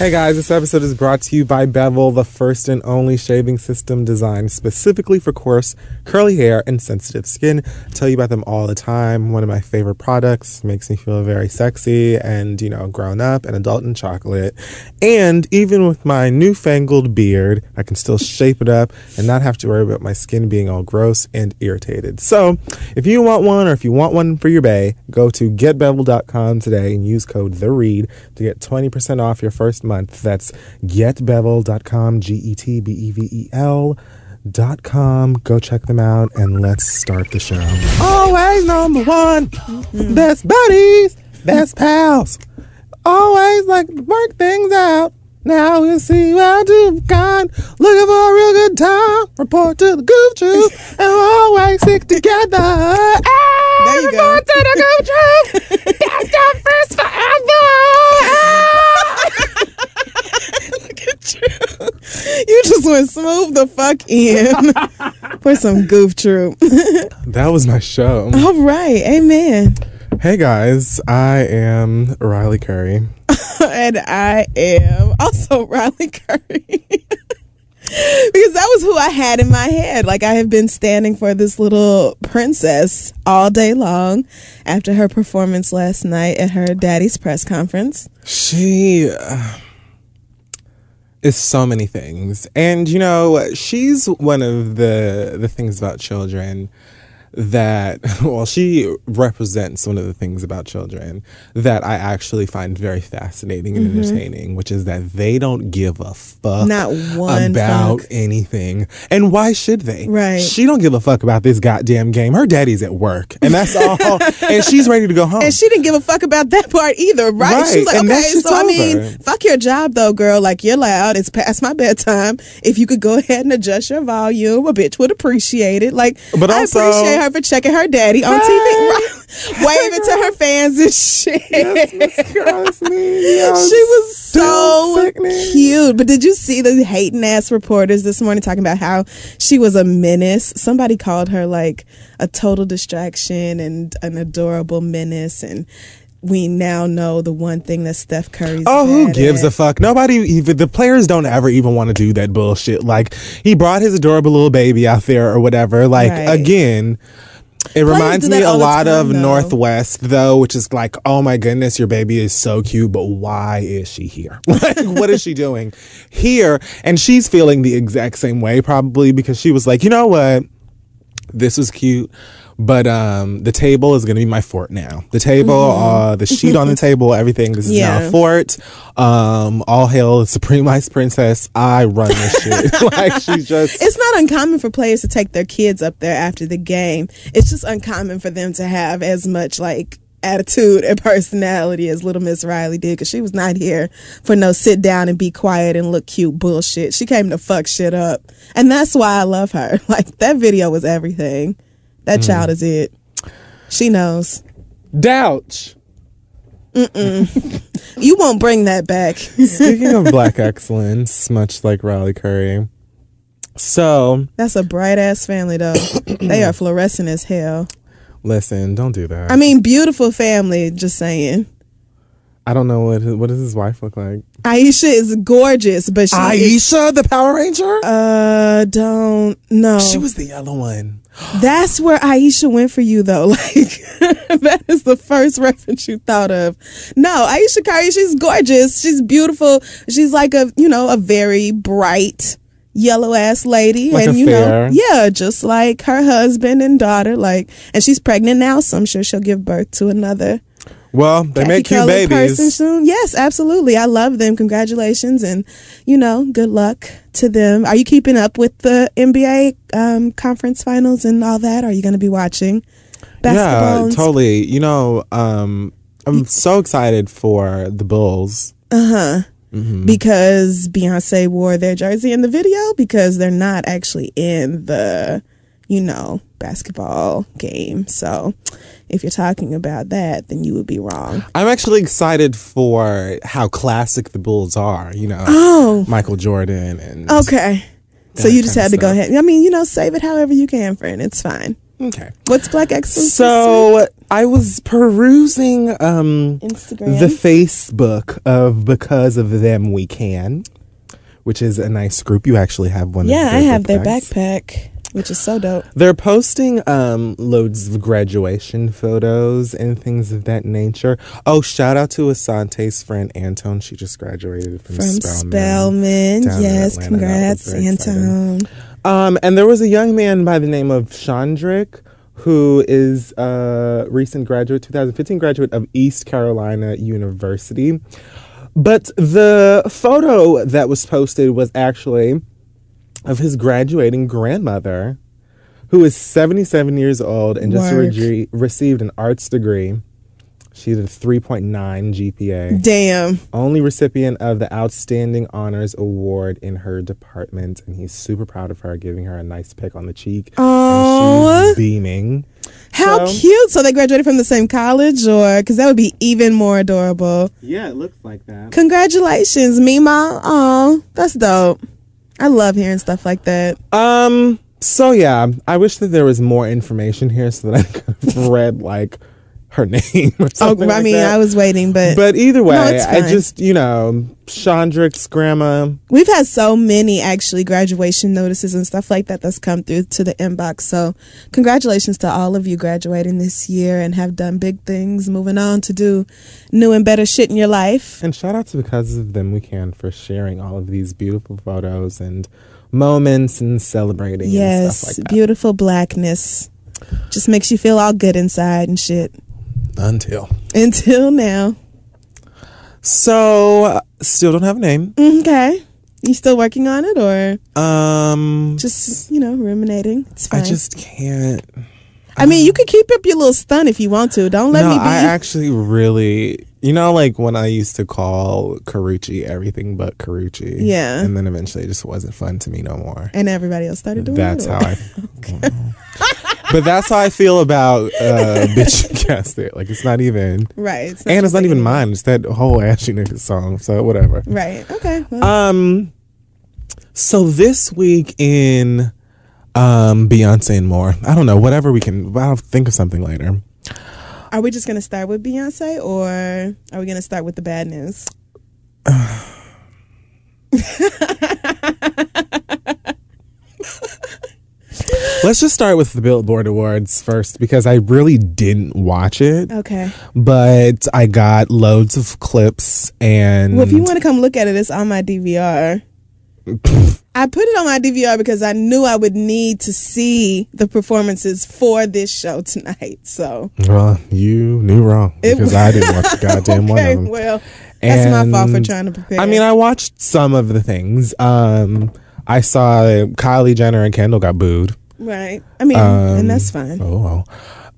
Hey guys, this episode is brought to you by Bevel, the first and only shaving system designed specifically for coarse, curly hair and sensitive skin. I tell you about them all the time. One of my favorite products, makes me feel very sexy and, you know, grown up and adult and chocolate. And even with my newfangled beard, I can still shape it up and not have to worry about my skin being all gross and irritated. So if you want one, or if you want one for your bae, go to getbevel.com today and use code THEREAD to get 20% off your first month. That's getbevel.com, getbevel.com. Go check them out and let's start the show. Always number one, best buddies, best pals. Always like to work things out. Now we'll see what you've got. Looking for a real good time. Report to the Goof Troop. And we'll always stick together. There you go. Report to the Goof Troop. That's the first forever. Look at you. You just went smooth the fuck in for some Goof Troop. That was my show. All right. Amen. Hey guys, I am Riley Curry. And I am also Riley Curry. Because that was who I had in my head. Like, I have been standing for this little princess all day long after her performance last night at her daddy's press conference. She is so many things. And, you know, she's one of the things about children that, well, she represents one of the things about children that I actually find very fascinating and entertaining, which is that they don't give a fuck about anything. And why should they? Right. She don't give a fuck about this goddamn game. Her daddy's at work, and that's all. And she's ready to go home. And she didn't give a fuck about that part either, right? She's like, and okay, so over. I mean, fuck your job though, girl. Like, you're loud. It's past my bedtime. If you could go ahead and adjust your volume, a bitch would appreciate it. Like, but also, I appreciate her for checking her daddy on TV, waving to her fans and shit. Yes, Miss Girl, it's me. She was so cute. But did you see the hating ass reporters this morning talking about how she was a menace? Somebody called her like a total distraction and an adorable menace, and we now know the one thing that Steph Curry's who gives a fuck? Nobody, even the players don't ever even want to do that bullshit. Like, he brought his adorable little baby out there or whatever. Like, again, it reminds me a lot of Northwest, though, which is like, oh my goodness, your baby is so cute, but why is she here? Like, what is she doing here? And she's feeling the exact same way, probably, because she was like, you know what? This was cute, but the table is going to be my fort now. The table, the sheet on the table, everything. This is now a fort. All hail the Supreme Ice Princess. I run this shit. Like, she just. It's not uncommon for players to take their kids up there after the game. It's just uncommon for them to have as much, like, attitude and personality as Little Miss Riley did, because she was not here for no sit down and be quiet and look cute bullshit. She came to fuck shit up, and that's why I love her. Like, that video was everything. That child is it. She knows. Douch. You won't bring that back. Speaking of black excellence, much like Riley Curry. So that's a bright ass family though. They are fluorescent as hell. Listen, don't do that. I mean, beautiful family, just saying. I don't know what does his wife look like? Aisha is gorgeous, but she Aisha, the Power Ranger? Don't know. She was the yellow one. That's where Aisha went for you though. Like, that is the first reference you thought of. No, Aisha Curry, she's gorgeous. She's beautiful. She's like a, you know, a very bright yellow ass lady, like, and you know, just like her husband and daughter, like, and she's pregnant now, so I'm sure she'll give birth to another. Well, they make cute babies soon. Yes, absolutely. I love them. Congratulations, and you know, good luck to them. Are you keeping up with the NBA conference finals and all that? Are you going to be watching basketball? Yeah, totally. You know, I'm so excited for the Bulls. Because Beyonce wore their jersey in the video, because they're not actually in the, you know, basketball game. So if you're talking about that, then you would be wrong. I'm actually excited for how classic the Bulls are, you know, Michael Jordan. And so you just had to go ahead. I mean, you know, save it however you can, friend. It's fine. Okay. What's black excellence? So I was perusing Instagram, the Facebook of Because of Them We Can, which is a nice group. You actually have one. Yeah, of I have backpacks. Their backpack, which is so dope. They're posting loads of graduation photos and things of that nature. Oh, shout out to Asante's friend Anton. She just graduated from Spellman. Yes, congrats, Anton. And there was a young man by the name of Chandrick, who is a recent graduate, 2015 graduate of East Carolina University. But the photo that was posted was actually of his graduating grandmother, who is 77 years old and just received an arts degree. She had a 3.9 GPA. Damn. Only recipient of the Outstanding Honors Award in her department. And he's super proud of her, giving her a nice peck on the cheek. Oh. And she's beaming. How cute. So they graduated from the same college, or? Because that would be even more adorable. Yeah, it looks like that. Congratulations, Mima. Oh, that's dope. I love hearing stuff like that. So, yeah. I wish that there was more information here so that I could have read, like, her name or something. Oh, I mean, like that. I was waiting, but either way, no, I just, you know, Chandrick's grandma. We've had so many actually graduation notices and stuff like that that's come through to the inbox. So congratulations to all of you graduating this year and have done big things, moving on to do new and better shit in your life. And shout out to Because of Them We Can for sharing all of these beautiful photos and moments and celebrating. Yes, and stuff like that. Beautiful blackness just makes you feel all good inside and shit. Until now. So, still don't have a name. Okay. You still working on it, or? Just, you know, ruminating. It's fine. I just can't. I mean, you can keep up your little stunt if you want to. Don't let me be. I actually really, you know, like when I used to call Karuchi everything but Karuchi. Yeah. And then eventually it just wasn't fun to me no more. And everybody else started doing it. That's how I. Okay. But that's how I feel about Bitch Cast It. Like, it's not even. Right. It's not, and it's not even mine. It's that whole Ashy Nigga song. So, whatever. Right. Okay. Well. So, this week in Beyonce and more. I don't know. Whatever we can. I'll think of something later. Are we just going to start with Beyonce, or are we going to start with the bad news? Let's just start with the Billboard Awards first, because I really didn't watch it. Okay. But I got loads of clips and... Well, if you want to come look at it, it's on my DVR. I put it on my DVR because I knew I would need to see the performances for this show tonight, so... Well, you knew wrong, because I didn't watch the goddamn one of them. Well, and that's my fault for trying to prepare. I mean, I watched some of the things. I saw Kylie Jenner and Kendall got booed. Right. I mean, and that's fine. Oh,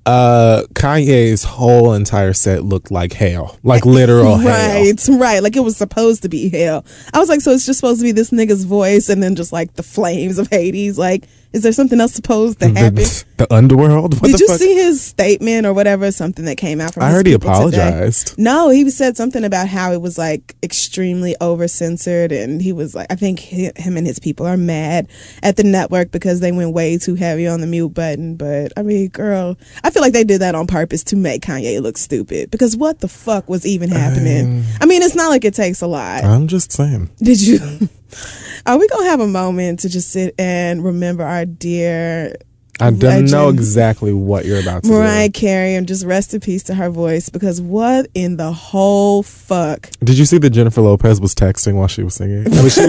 Kanye's whole entire set looked like hell. Like literal hell. Right. Like it was supposed to be hell. I was like, so it's just supposed to be this nigga's voice and then just like the flames of Hades. Like, is there something else supposed to happen? The underworld? What Did the you fuck? See his statement or whatever, something that came out from I his heard he apologized. Today? No, he said something about how it was like extremely over-censored, and he was like, I think him and his people are mad at the network because they went way too heavy on the mute button. But I mean, girl, I feel like they did that on purpose to make Kanye look stupid, because what the fuck was even happening? I mean, it's not like it takes a lot. I'm just saying. Did you... Are we going to have a moment to just sit and remember our dear... I don't know exactly what you're about to do. Mariah Carey, and just rest in peace to her voice, because what in the whole fuck... Did you see that Jennifer Lopez was texting while she was singing? I mean, she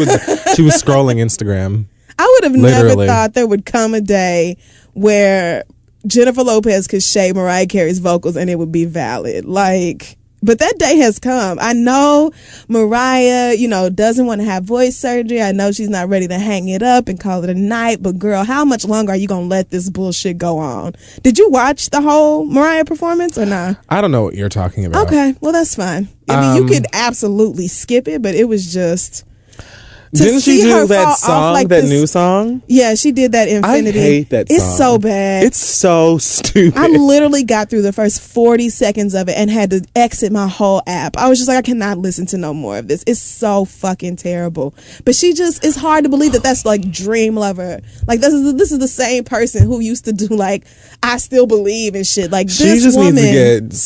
was scrolling Instagram. I would have never thought there would come a day where Jennifer Lopez could shade Mariah Carey's vocals and it would be valid. Like... But that day has come. I know Mariah, you know, doesn't want to have voice surgery. I know she's not ready to hang it up and call it a night. But, girl, how much longer are you going to let this bullshit go on? Did you watch the whole Mariah performance or not? I don't know what you're talking about. Okay. Well, that's fine. I mean, you could absolutely skip it, but it was just... Didn't she do that song, like that this, new song? Yeah, she did that Infinity. I hate that song. It's so bad. It's so stupid. I literally got through the first 40 seconds of it and had to exit my whole app. I was just like, I cannot listen to no more of this. It's so fucking terrible. But she just, it's hard to believe that that's like Dream Lover. Like, this is the same person who used to do like, I Still Believe and shit. Like, she just needs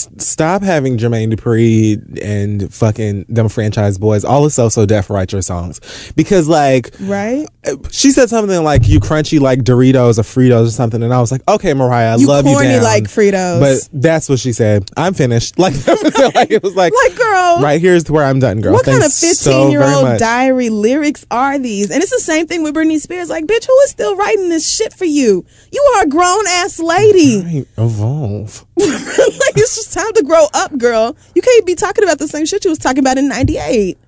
to stop having Jermaine Dupri and fucking them franchise boys, all the So Def write your songs. Because like, right? She said something like, you crunchy like Doritos or Fritos or something, and I was like, okay, Mariah, I love you down. You corny like Fritos. But that's what she said. I'm finished. Like, that was it. Like, it was like, like, girl, right here's where I'm done, girl. What Thanks kind of 15-year-old diary lyrics are these? And it's the same thing with Britney Spears. Like, bitch, who is still writing this shit for you? You are a grown ass lady. Right, evolve. Like, it's just time to grow up, girl. You can't be talking about the same shit you was talking about in '98.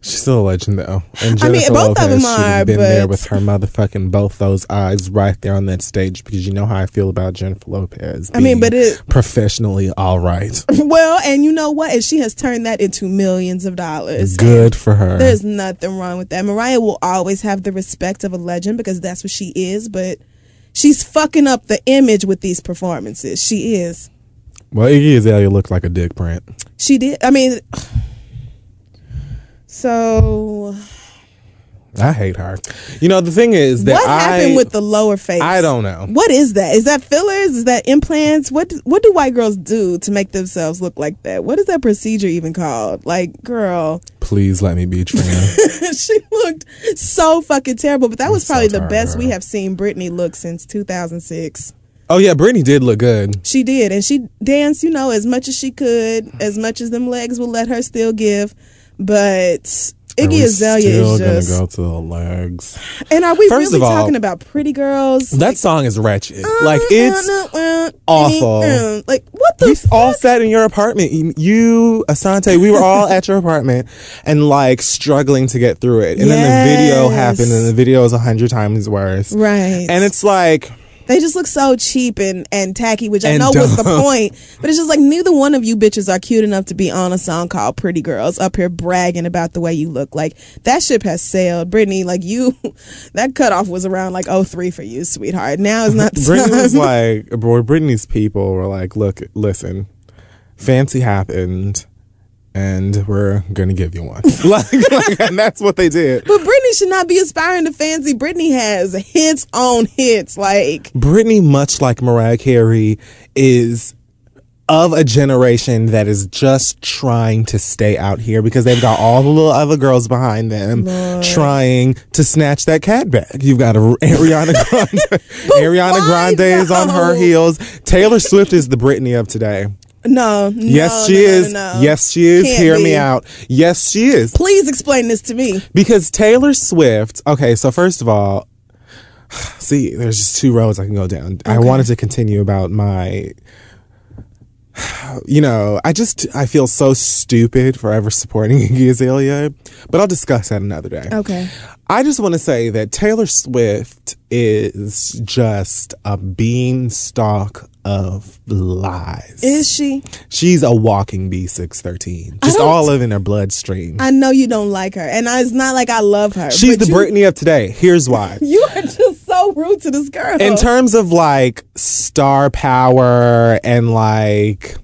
She's still a legend, though. And I mean, both Lopez, of them are, been but... there with her motherfucking both those eyes right there on that stage, because you know how I feel about Jennifer Lopez. I mean, but it... professionally all right. Well, and you know what? And she has turned that into millions of dollars. Good for her. There's nothing wrong with that. Mariah will always have the respect of a legend because that's what she is, but she's fucking up the image with these performances. She is. Well, Iggy Azalea looked like a dick print. She did. I mean... So I hate her. You know, the thing is that what happened with the lower face? I don't know. What is that? Is that fillers? Is that implants? What do white girls do to make themselves look like that? What is that procedure even called? Like, girl, please let me be trans. She looked so fucking terrible, but that was probably the best we have seen Britney look since 2006. Oh, yeah, Britney did look good. She did, and she danced, you know, as much as she could, as much as them legs will let her still give. But Iggy Azalea is just gonna go to the legs. And are we really talking about Pretty Girls? That song is ratchet. Like, it's awful. Like, what the fuck? We all sat in your apartment. You, Asante, we were all at your apartment and like struggling to get through it. And then the video happened, and the video is 100 times worse. Right. And it's like, they just look so cheap and tacky, which I know was the point. But it's just like, neither one of you bitches are cute enough to be on a song called Pretty Girls up here bragging about the way you look. Like, that ship has sailed. Britney, like, you, that cutoff was around like 03 for you, sweetheart. Now it's not the Britney time. Was like, Britney's people were like, look, listen, Fancy happened. And we're going to give you one. And that's what they did. But Britney should not be aspiring to Fancy. Britney has hits on hits. Like, Britney, much like Mariah Carey, is of a generation that is just trying to stay out here because they've got all the little other girls behind them trying to snatch that cat bag. You've got Ariana Grande. Ariana Grande is on her heels. Taylor Swift is the Britney of today. No. Yes, she is. No. Yes, she is. Can't Hear me out. Yes, she is. Please explain this to me. Because Taylor Swift, okay, so first of all, see, there's just two roads I can go down. Okay. I wanted to continue about my, you know, I feel so stupid forever supporting Iggy Azalea, but I'll discuss that another day. Okay. I just want to say that Taylor Swift is just a beanstalk of lies. Is she? She's a walking B613. Just all of in her bloodstream. I know you don't like her, and it's not like I love her. She's the Britney of today. Here's why. You are just so rude to this girl. In terms of like star power and like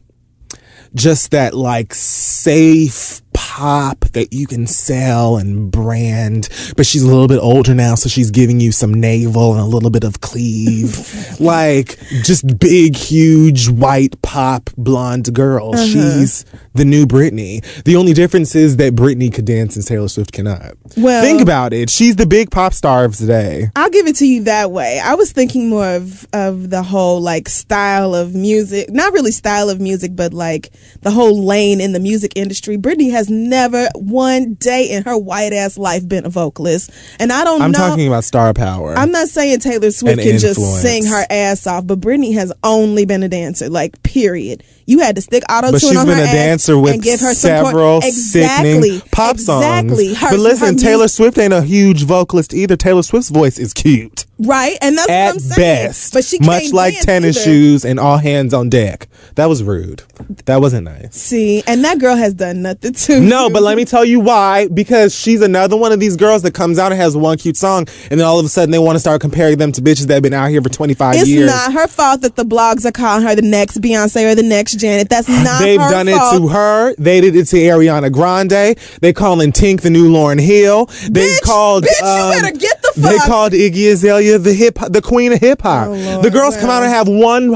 just that like safe pop that you can sell and brand, but she's a little bit older now, so she's giving you some navel and a little bit of cleave. Like, just big, huge, white, pop, blonde girl. Uh-huh. She's the new Britney. The only difference is that Britney could dance and Taylor Swift cannot. Well, think about it. She's the big pop star of today. I'll give it to you that way. I was thinking more of the whole, like, style of music. Not really style of music, but, like, the whole lane in the music industry. Britney has never one day in her white ass life been a vocalist, and I'm talking about star power. I'm not saying Taylor Swift can just sing her ass off, but Britney has only been a dancer, like, period. You had to stick auto-tune on her ass and give her several sickening pop songs. Exactly. But listen, Taylor Swift ain't a huge vocalist either. Taylor Swift's voice is cute. Right, and that's at what I'm saying. Best, but she much like tennis either. Shoes and all hands on deck. That was rude. That wasn't nice. See, and that girl has done nothing to No, but let me tell you why. Because she's another one of these girls that comes out and has one cute song, and then all of a sudden they want to start comparing them to bitches that have been out here for 25 years. It's not her fault that the blogs are calling her the next Beyonce or the next Janet. That's not her fault. They've done it to her. They did it to Ariana Grande. They calling Tink the new Lauryn Hill. They called. Bitch, you better get the fuck. They called Iggy Azalea the queen of hip hop. Oh, the girls come out and have one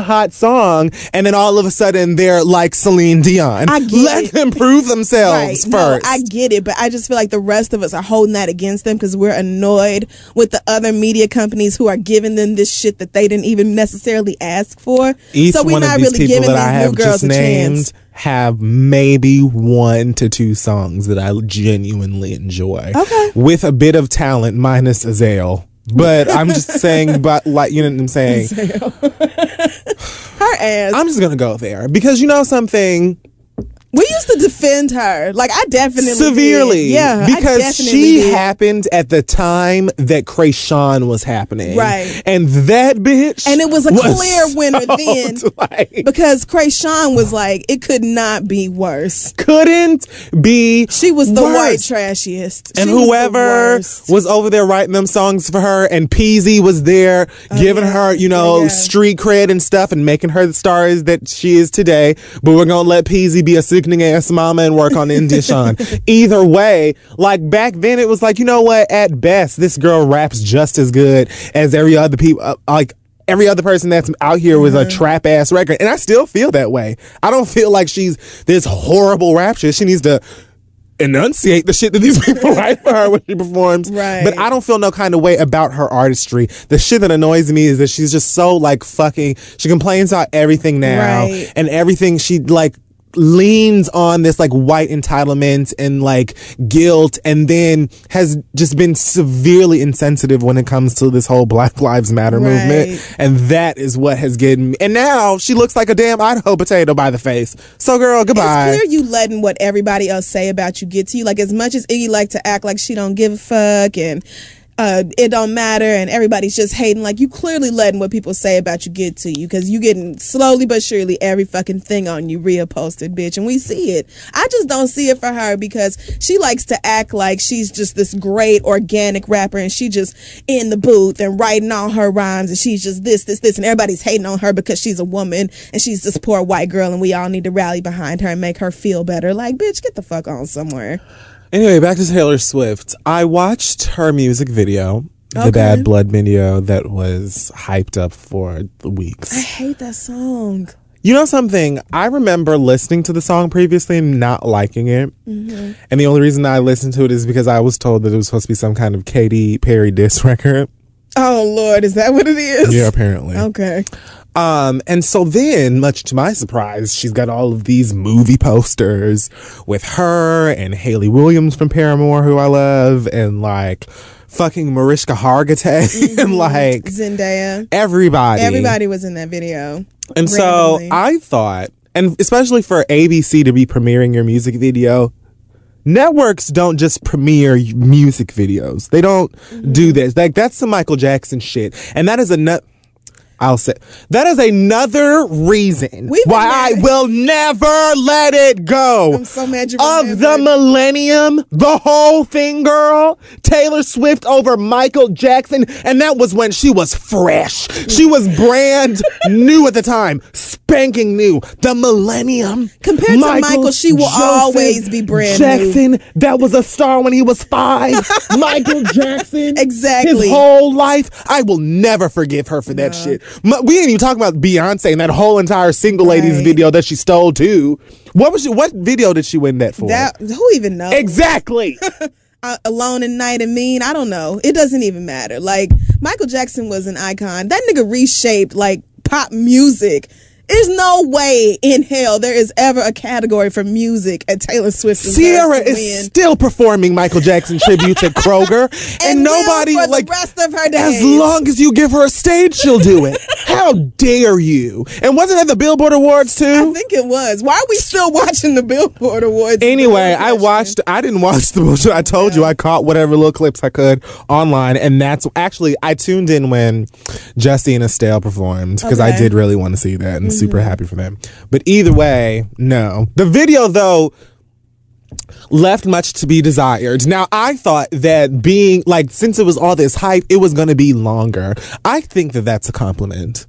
hot song, and then all of a sudden they're like Celine Dion. Let them prove themselves first. No, I get it, but I just feel like the rest of us are holding that against them because we're annoyed with the other media companies who are giving them this shit that they didn't even necessarily ask for. So we're not really giving these new girls a chance. Have maybe 1 to 2 songs that I genuinely enjoy. Okay. With a bit of talent minus Azale. But I'm just saying, but like, you know what I'm saying? Her ass. I'm just going to go there because you know something? We used to defend her. Like, I definitely severely. Did. Yeah. Because she happened at the time that Krayshawn was happening. Right. And that bitch. And it was clear winner then. Because Krayshawn was like, it could not be worse. Couldn't be worse. She was the white trashiest. And whoever was over there writing them songs for her, and Peasy was there giving her, you know, street cred and stuff and making her the stars that she is today. But we're going to let Peasy be a ass mama and work on India Sean. Either way, like back then it was like, you know what, at best this girl raps just as good as every other every other person that's out here with a trap ass record. And I still feel that way. I don't feel like she's this horrible rap shit. She needs to enunciate the shit that these people write for her when she performs. Right. But I don't feel no kind of way about her artistry. The shit that annoys me is that she's just so like fucking, she complains about everything now. Right. And everything she like leans on this like white entitlement and like guilt, and then has just been severely insensitive when it comes to this whole Black Lives Matter movement, and that is what has gotten me. And now she looks like a damn Idaho potato by the face. So girl, goodbye. It's clear you letting what everybody else say about you get to you. Like as much as Iggy like to act like she don't give a fuck and it don't matter and everybody's just hating, like you clearly letting what people say about you get to you, because you getting slowly but surely every fucking thing on you reposted, bitch, and we see it. I just don't see it for her because she likes to act like she's just this great organic rapper and she just in the booth and writing all her rhymes and she's just this and everybody's hating on her because she's a woman and she's this poor white girl and we all need to rally behind her and make her feel better. Like bitch, get the fuck on somewhere. Anyway, back to Taylor Swift. I watched her music video, the Bad Blood video that was hyped up for weeks. I hate that song. You know something? I remember listening to the song previously and not liking it. Mm-hmm. And the only reason I listened to it is because I was told that it was supposed to be some kind of Katy Perry diss record. Oh, Lord. Is that what it is? Yeah, apparently. Okay. And so then, much to my surprise, she's got all of these movie posters with her and Hayley Williams from Paramore, who I love, and like fucking Mariska Hargitay and like Zendaya. Everybody was in that video. And randomly. So I thought, and especially for ABC to be premiering your music video. Networks don't just premiere music videos. They don't do this. Like that's the Michael Jackson shit. And that is another reason why I will never let it go. I'm so mad you remembered. Of the millennium, the whole thing, girl. Taylor Swift over Michael Jackson. And that was when she was fresh. She was brand new at the time. Spanking new. The millennium. Compared to Michael, she will always be brand new. Jackson, that was a star when he was 5. Michael Jackson. Exactly. His whole life. I will never forgive her for that shit. We didn't even talk about Beyonce and that whole entire Single Ladies video that she stole too. What video did she win that for? Who even knows? Exactly. Alone and Night and Mean. I don't know. It doesn't even matter. Like Michael Jackson was an icon. That nigga reshaped like pop music. There's no way in hell there is ever a category for music at Taylor Swift. Ciara is still performing Michael Jackson tributes at Kroger. and nobody, for like, the rest of her days. As long as you give her a stage, she'll do it. How dare you? And wasn't that the Billboard Awards, too? I think it was. Why are we still watching the Billboard Awards? Anyway, I didn't watch the show. I told you I caught whatever little clips I could online. And that's actually, I tuned in when Jussie and Estelle performed because I did really want to see that. And super happy for them. But either way, no. The video, though, left much to be desired. Now, I thought that being, like, since it was all this hype, it was going to be longer. I think that that's a compliment.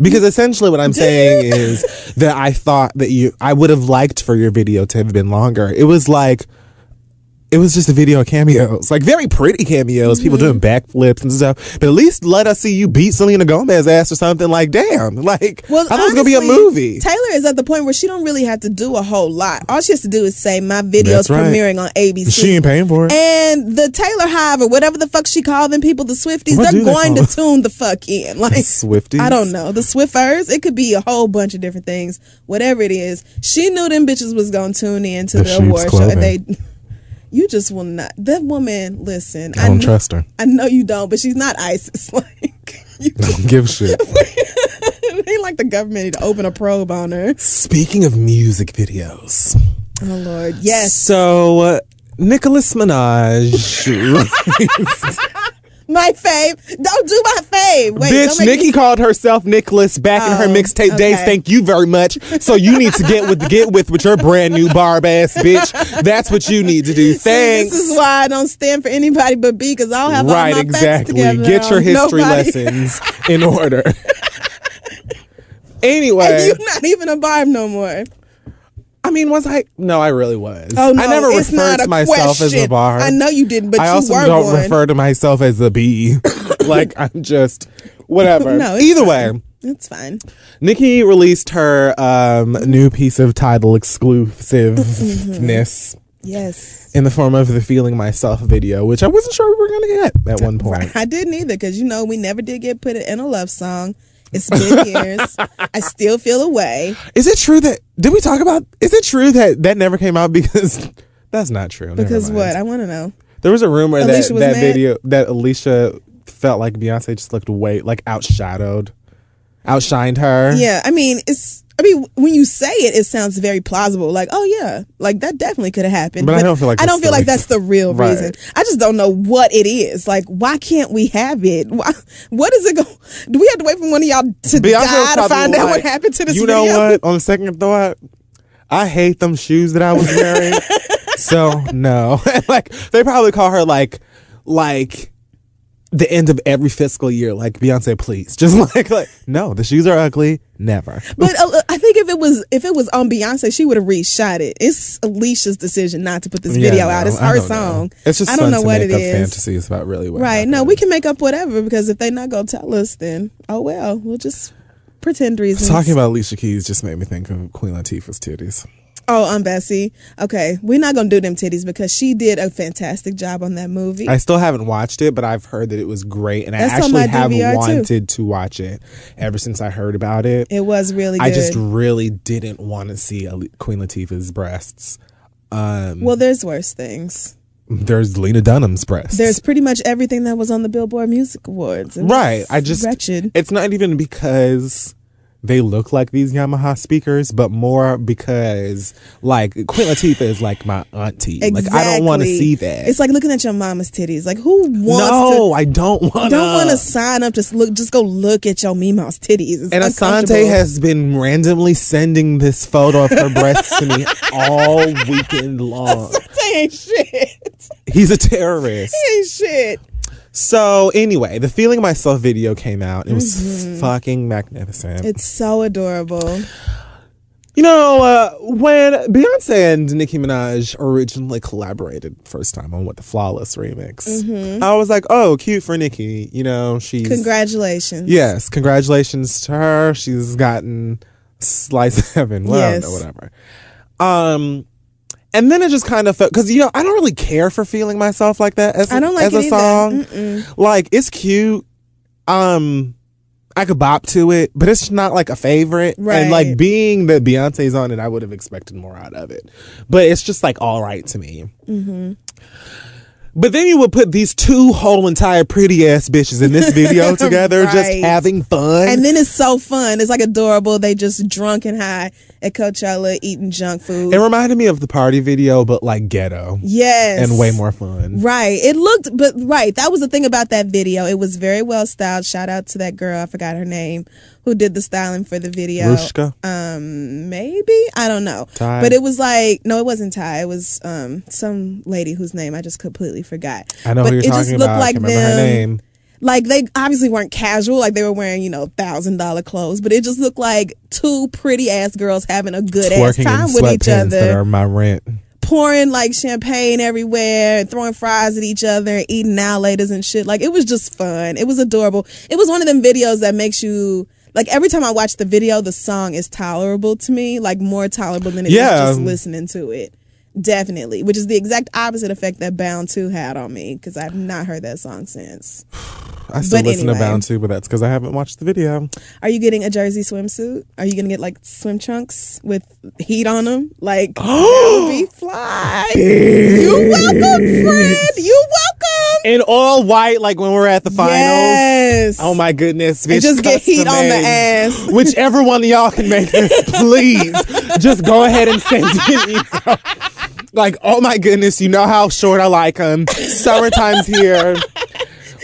Because essentially what I'm saying is that I thought that I would have liked for your video to have been longer. It was like, it was just a video of cameos, like very pretty cameos, people doing backflips and stuff. But at least let us see you beat Selena Gomez's ass or something. Like, damn, like, well, I thought it was going to be a movie. Taylor is at the point where she don't really have to do a whole lot. All she has to do is say, my video's premiering on ABC. She ain't paying for it. And the Taylor Hive or whatever the fuck she called them people, the Swifties, they're going to tune the fuck in. Like, the Swifties? I don't know. The Swiffers. It could be a whole bunch of different things. Whatever it is. She knew them bitches was going to tune in to the award show. And they... You just will not. That woman, listen. I don't trust her. I know you don't, but she's not ISIS. Like, you don't give a shit. They like the government to open a probe on her. Speaking of music videos. Oh, Lord. Yes. So, Nicholas Minaj. My fave. Don't do my fave. Wait, bitch, Nikki called herself Nicholas back in her mixtape days. Thank you very much. So you need to get with your brand new barb ass, bitch. That's what you need to do. Thanks. See, this is why I don't stand for anybody but B, because I'll have all my facts together. Get your history lessons in order. Anyway. And you're not even a barb no more. I mean, was I? No, I really was. Oh, no, I never referred to myself as a bar. I know you didn't, but I also don't refer to myself as a bee. Like, I'm just, whatever. No, either way. It's fine. Nikki released her new piece of Tidal exclusiveness. Yes. In the form of the Feeling Myself video, which I wasn't sure we were going to get at one point. I didn't either, because, you know, we never did get put in a love song. It's been years. I still feel a way. Is it true that... Is it true that never came out? Because that's not true. Because what? I want to know. There was a rumor that video... That Alicia felt like Beyonce just looked way... Like, outshined her. Yeah. I mean, when you say it, it sounds very plausible. Like, oh, yeah. Like, that definitely could have happened. But I don't feel like... that's the real reason. I just don't know what it is. Like, why can't we have it? Why, what is it going... Do we have to wait for one of y'all to die to find out what happened to this video? You know what? On second thought, I hate them shoes that I was wearing. So, no. Like, they probably call her, like... the end of every fiscal year, like, Beyonce, please. Just like no, the shoes are ugly. Never. But I think if it was on Beyonce, she would have reshot it. It's Alicia's decision not to put this video out. It's her song. It's just I don't know what it is. Fantasies about really what. Right? Happened. No, we can make up whatever because if they're not gonna tell us, then oh well, we'll just pretend reasons. Talking about Alicia Keys just made me think of Queen Latifah's titties. Oh, I'm Bessie. Okay, we're not going to do them titties because she did a fantastic job on that movie. I still haven't watched it, but I've heard that it was great. And that's I actually have wanted to watch it ever since I heard about it. It was really good. I just really didn't want to see Queen Latifah's breasts. Well, there's worse things. There's Lena Dunham's breasts. There's pretty much everything that was on the Billboard Music Awards. Right. I just... Wretched. It's not even because... they look like these Yamaha speakers, but more because, like, Queen Latifah is like my auntie. Exactly. Like, I don't want to see that. It's like looking at your mama's titties. Like, who wants to... No, I don't want to. Don't want to sign up. Just go look at your Meemaw's titties. It's Asante has been randomly sending this photo of her breasts to me all weekend long. Asante ain't shit. He's a terrorist. He ain't shit. So, anyway, the Feeling Myself video came out. It was fucking magnificent. It's so adorable. You know, when Beyonce and Nicki Minaj originally collaborated first time on What the Flawless remix, I was like, oh, cute for Nicki. You know, she's... Congratulations. Yes, congratulations to her. She's gotten slice of heaven. Well, yes. I don't know, whatever. And then it just kind of felt, because, you know, I don't really care for Feeling Myself like that as a song. Like, it's cute. I could bop to it, but it's not like a favorite. Right. And like being that Beyonce's on it, I would have expected more out of it. But it's just like all right to me. Mm-hmm. But then you would put these two whole entire pretty ass bitches in this video together, right, just having fun. And then it's so fun. It's like adorable. They just drunk and high at Coachella eating junk food. It reminded me of the party video, but like ghetto. Yes. And way more fun. Right. It looked, but right. That was the thing about that video. It was very well styled. Shout out to that girl. I forgot her name. Who did the styling for the video. Rushka? Maybe? I don't know. Ty. But it was like, no, it wasn't Ty. It was some lady whose name I just completely forgot. I know but who you're talking about. Like I can't remember her name. Like, they obviously weren't casual. Like, they were wearing, you know, $1,000 clothes. But it just looked like two pretty-ass girls having a good-ass time with each other. That are my rent. Pouring, like, champagne everywhere, throwing fries at each other, eating now-laters and shit. Like, it was just fun. It was adorable. It was one of them videos that makes you... Like, every time I watch the video, the song is tolerable to me, like more tolerable than it is just listening to it. Definitely. Which is the exact opposite effect that Bound 2 had on me, because I've not heard that song since. I still listen to Bound 2, but that's because I haven't watched the video. Are you getting a jersey swimsuit? Are you going to get, like, swim trunks with heat on them? Like, that would be fly. You're welcome, friend. You're welcome. In all white, like when we're at the finals. Yes. Oh, my goodness. Bitch, and just get heat on the ass. Whichever one of y'all can make this, please. Just go ahead and send it. Like, oh my goodness, you know how short I like them. Summertime's here.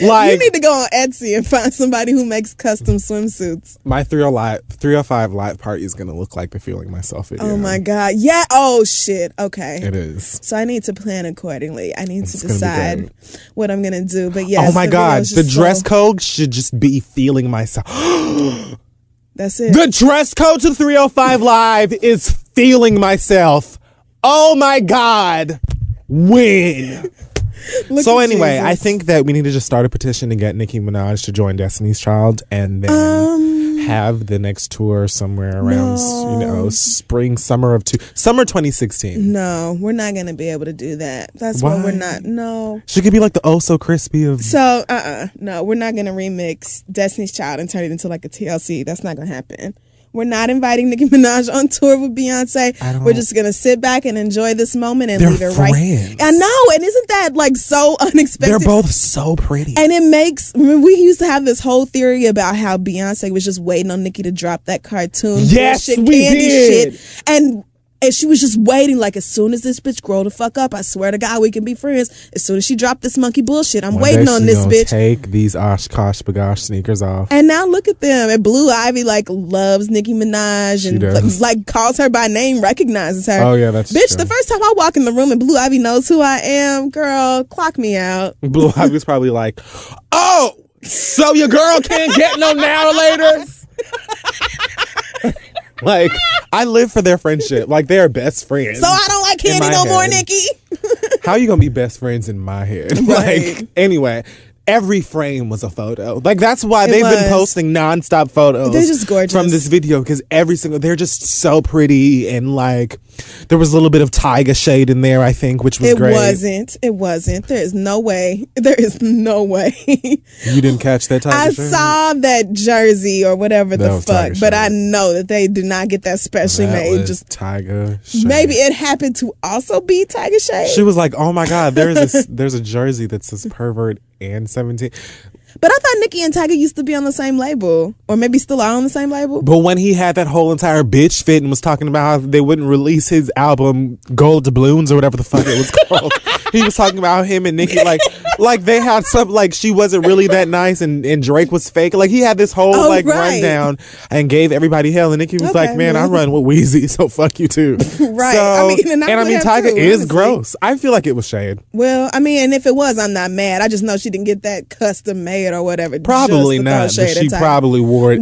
Like, you need to go on Etsy and find somebody who makes custom swimsuits. My 305 Live party is going to look like the Feeling Myself video. Oh my God. Yeah. Oh shit. Okay. It is. So I need to plan accordingly. I need to decide what I'm going to do. But yes. Oh my God. The dress code should just be Feeling Myself. That's it. The dress code to 305 Live is Feeling Myself. Oh my God, win. So anyway, Jesus. I think that we need to just start a petition to get Nicki Minaj to join Destiny's Child and then have the next tour somewhere around, spring, summer of summer 2016. No, we're not going to be able to do that. That's why we're not, no. She could be like the Oh So Crispy of. So, no, we're not going to remix Destiny's Child and turn it into like a TLC. That's not going to happen. We're not inviting Nicki Minaj on tour with Beyonce. We're just going to sit back and enjoy this moment and leave it right. I know. And isn't that like so unexpected? They're both so pretty. And it makes, we used to have this whole theory about how Beyonce was just waiting on Nicki to drop that cartoon. Yes, bullshit, we candy did. Shit. And she was just waiting, like, as soon as this bitch grow the fuck up, I swear to God, we can be friends. As soon as she dropped this monkey bullshit, I'm waiting on this bitch. Take these Oshkosh B'gosh sneakers off. And now look at them. And Blue Ivy, like, loves Nicki Minaj and, like, calls her by name, recognizes her. Oh, yeah, that's bitch, true. The first time I walk in the room and Blue Ivy knows who I am, girl, clock me out. Blue Ivy's probably like, oh, so your girl can't get no now-laters? Like, I live for their friendship. Like, they are best friends. So I don't like candy no more, Nikki. How are you going to be best friends in my head? Right. Like, anyway, every frame was a photo. Like, that's why they've been posting nonstop photos. They're just gorgeous. From this video, because they're just so pretty. And, like, there was a little bit of tiger shade in there, I think, which was great. It wasn't. There is no way. You didn't catch that tiger shade? I saw that jersey or whatever the fuck, but I know that they did not get that specially made. Was just tiger shade. Maybe it happened to also be tiger shade. She was like, oh my God, there's a jersey that says pervert and 17. But I thought Nicki and Tiger used to be on the same label. Or maybe still are on the same label. But when he had that whole entire bitch fit and was talking about how they wouldn't release his album Gold Doubloons or whatever the fuck it was called. He was talking about him and Nicki like they had some, like she wasn't really that nice and Drake was fake. Like he had this whole rundown and gave everybody hell and Nicki was like, man, I run with Weezy, so fuck you too. Right. So, I mean Tiger is gross. I feel like it was shade. Well, I mean, and if it was, I'm not mad. I just know she didn't get that custom made or whatever. Probably not, but she probably wore it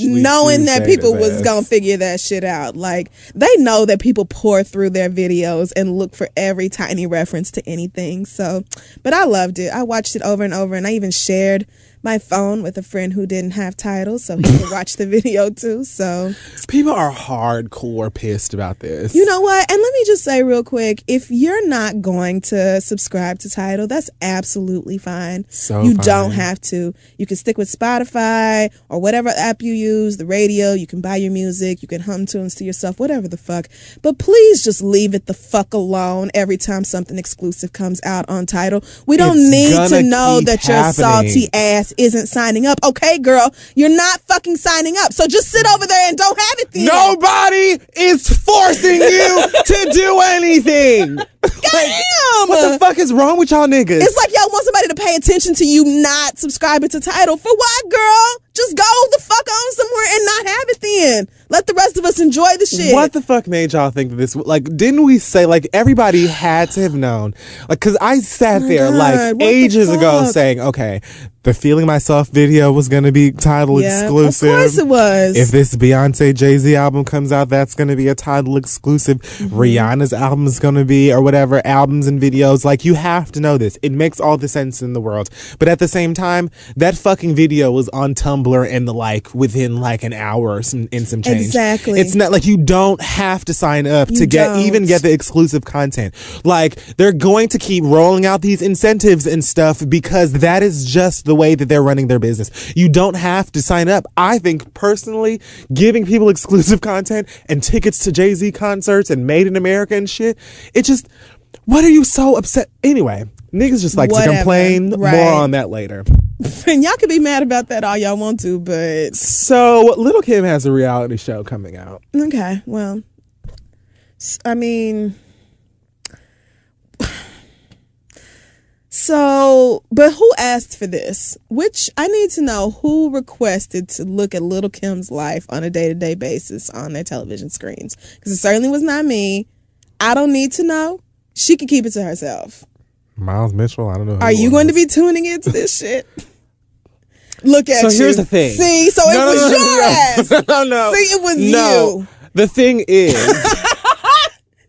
knowing that people was gonna figure that shit out. Like they know that people pour through their videos and look for every tiny reference to anything. So, but I loved it. I watched it over and over and I even shared my phone with a friend who didn't have Tidal, so he could watch the video too. So people are hardcore pissed about this. You know what? And let me just say real quick, if you're not going to subscribe to Tidal, that's absolutely fine. Don't have to. You can stick with Spotify or whatever app you use, the radio. You can buy your music. You can hum tunes to yourself, whatever the fuck. But please just leave it the fuck alone every time something exclusive comes out on Tidal. We don't need to know that your salty ass isn't signing up. Okay, girl, you're not fucking signing up. So just sit over there and don't have it there. Nobody is forcing you to do anything. Damn! What the fuck is wrong with y'all niggas? It's like y'all want somebody to pay attention to you not subscribing to Tidal. For what, girl? Just go the fuck on somewhere and not have it then. Let the rest of us enjoy the shit. What the fuck made y'all think that this... Like, didn't we say, like, everybody had to have known? Like, because I sat there, like, ages ago saying, okay, the Feeling Myself video was going to be Tidal exclusive. Of course it was. If this Beyonce Jay-Z album comes out, that's going to be a Tidal exclusive. Mm-hmm. Rihanna's album is going to be, or whatever, albums and videos. Like, you have to know this. It makes all the sense in the world. But at the same time, that fucking video was on Tumblr and the like within like an hour and some change. Exactly. It's not like you don't have to sign up to get the exclusive content. Like, they're going to keep rolling out these incentives and stuff because that is just the way that they're running their business. You don't have to sign up. I think personally, giving people exclusive content and tickets to Jay-Z concerts and Made in America and shit, it just, what are you so upset? Anyway, niggas just like to complain. Right. More on that later. And y'all can be mad about that all y'all want to, but... So, Little Kim has a reality show coming out. Okay, well, I mean... So, but who asked for this? Which, I need to know who requested to look at Little Kim's life on a day-to-day basis on their television screens. Because it certainly was not me. I don't need to know. She can keep it to herself. Miles Mitchell, I don't know. Are you going to be tuning into this shit? Look at you. So here's the thing. See, so it was your ass. No. See, it was you. The thing is.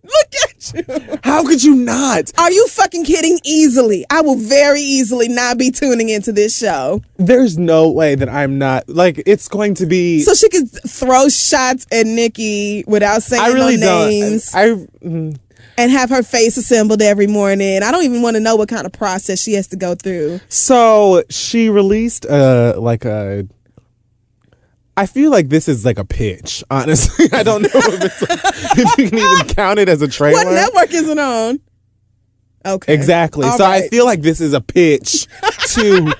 Look at you. How could you not? Are you fucking kidding? Easily. I will very easily not be tuning into this show. There's no way that I'm not. Like, it's going to be. So she could throw shots at Nikki without saying names. And have her face assembled every morning. I don't even want to know what kind of process she has to go through. So she released I feel like this is like a pitch, honestly. I don't know if you can even count it as a trailer. What network is it on? Okay. Exactly. All so right. I feel like this is a pitch to,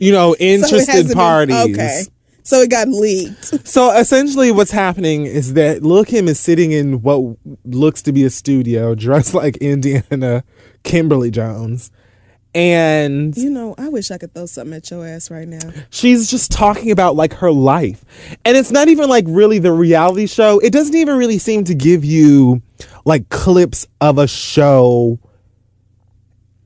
interested parties. Okay. So it got leaked. So essentially what's happening is that Lil' Kim is sitting in what looks to be a studio dressed like Indiana Kimberly Jones. And... I wish I could throw something at your ass right now. She's just talking about like her life. And it's not even like really the reality show. It doesn't even really seem to give you like clips of a show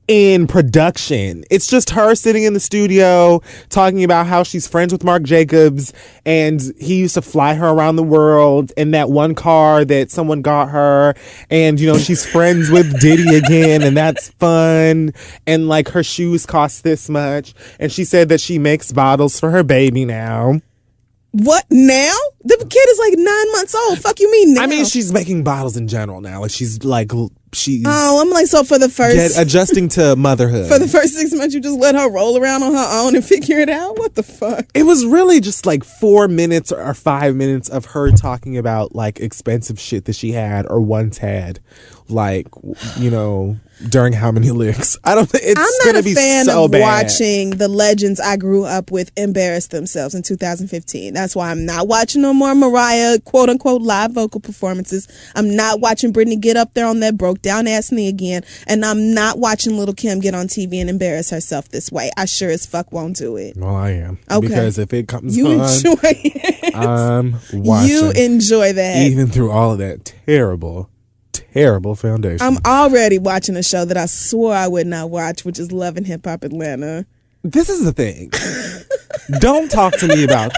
in production. It's just her sitting in the studio talking about how she's friends with Marc Jacobs and he used to fly her around the world in that one car that someone got her, and she's friends with Diddy again and that's fun, and like her shoes cost this much, and she said that she makes bottles for her baby now. What now? The kid is like 9 months old. Fuck you mean now? I mean, she's making bottles in general now. Like she's. Oh, I'm like, so for the first adjusting to motherhood. For the first 6 months, you just let her roll around on her own and figure it out. What the fuck? It was really just like 4 minutes or 5 minutes of her talking about like expensive shit that she had or once had, like during How Many Licks. I don't think it's going to be so bad. I'm not a fan of watching the legends I grew up with embarrass themselves in 2015. That's why I'm not watching no more Mariah quote unquote live vocal performances. I'm not watching Britney get up there on that broke down ass knee again, and I'm not watching Little Kim get on TV and embarrass herself this way. I sure as fuck won't do it. Well, I am. Okay. Because if it comes you on, enjoy it. I'm watching. You enjoy that. Even through all of that terrible foundation. I'm already watching a show that I swore I would not watch, which is Love and Hip Hop Atlanta. This is the thing. Don't talk to me about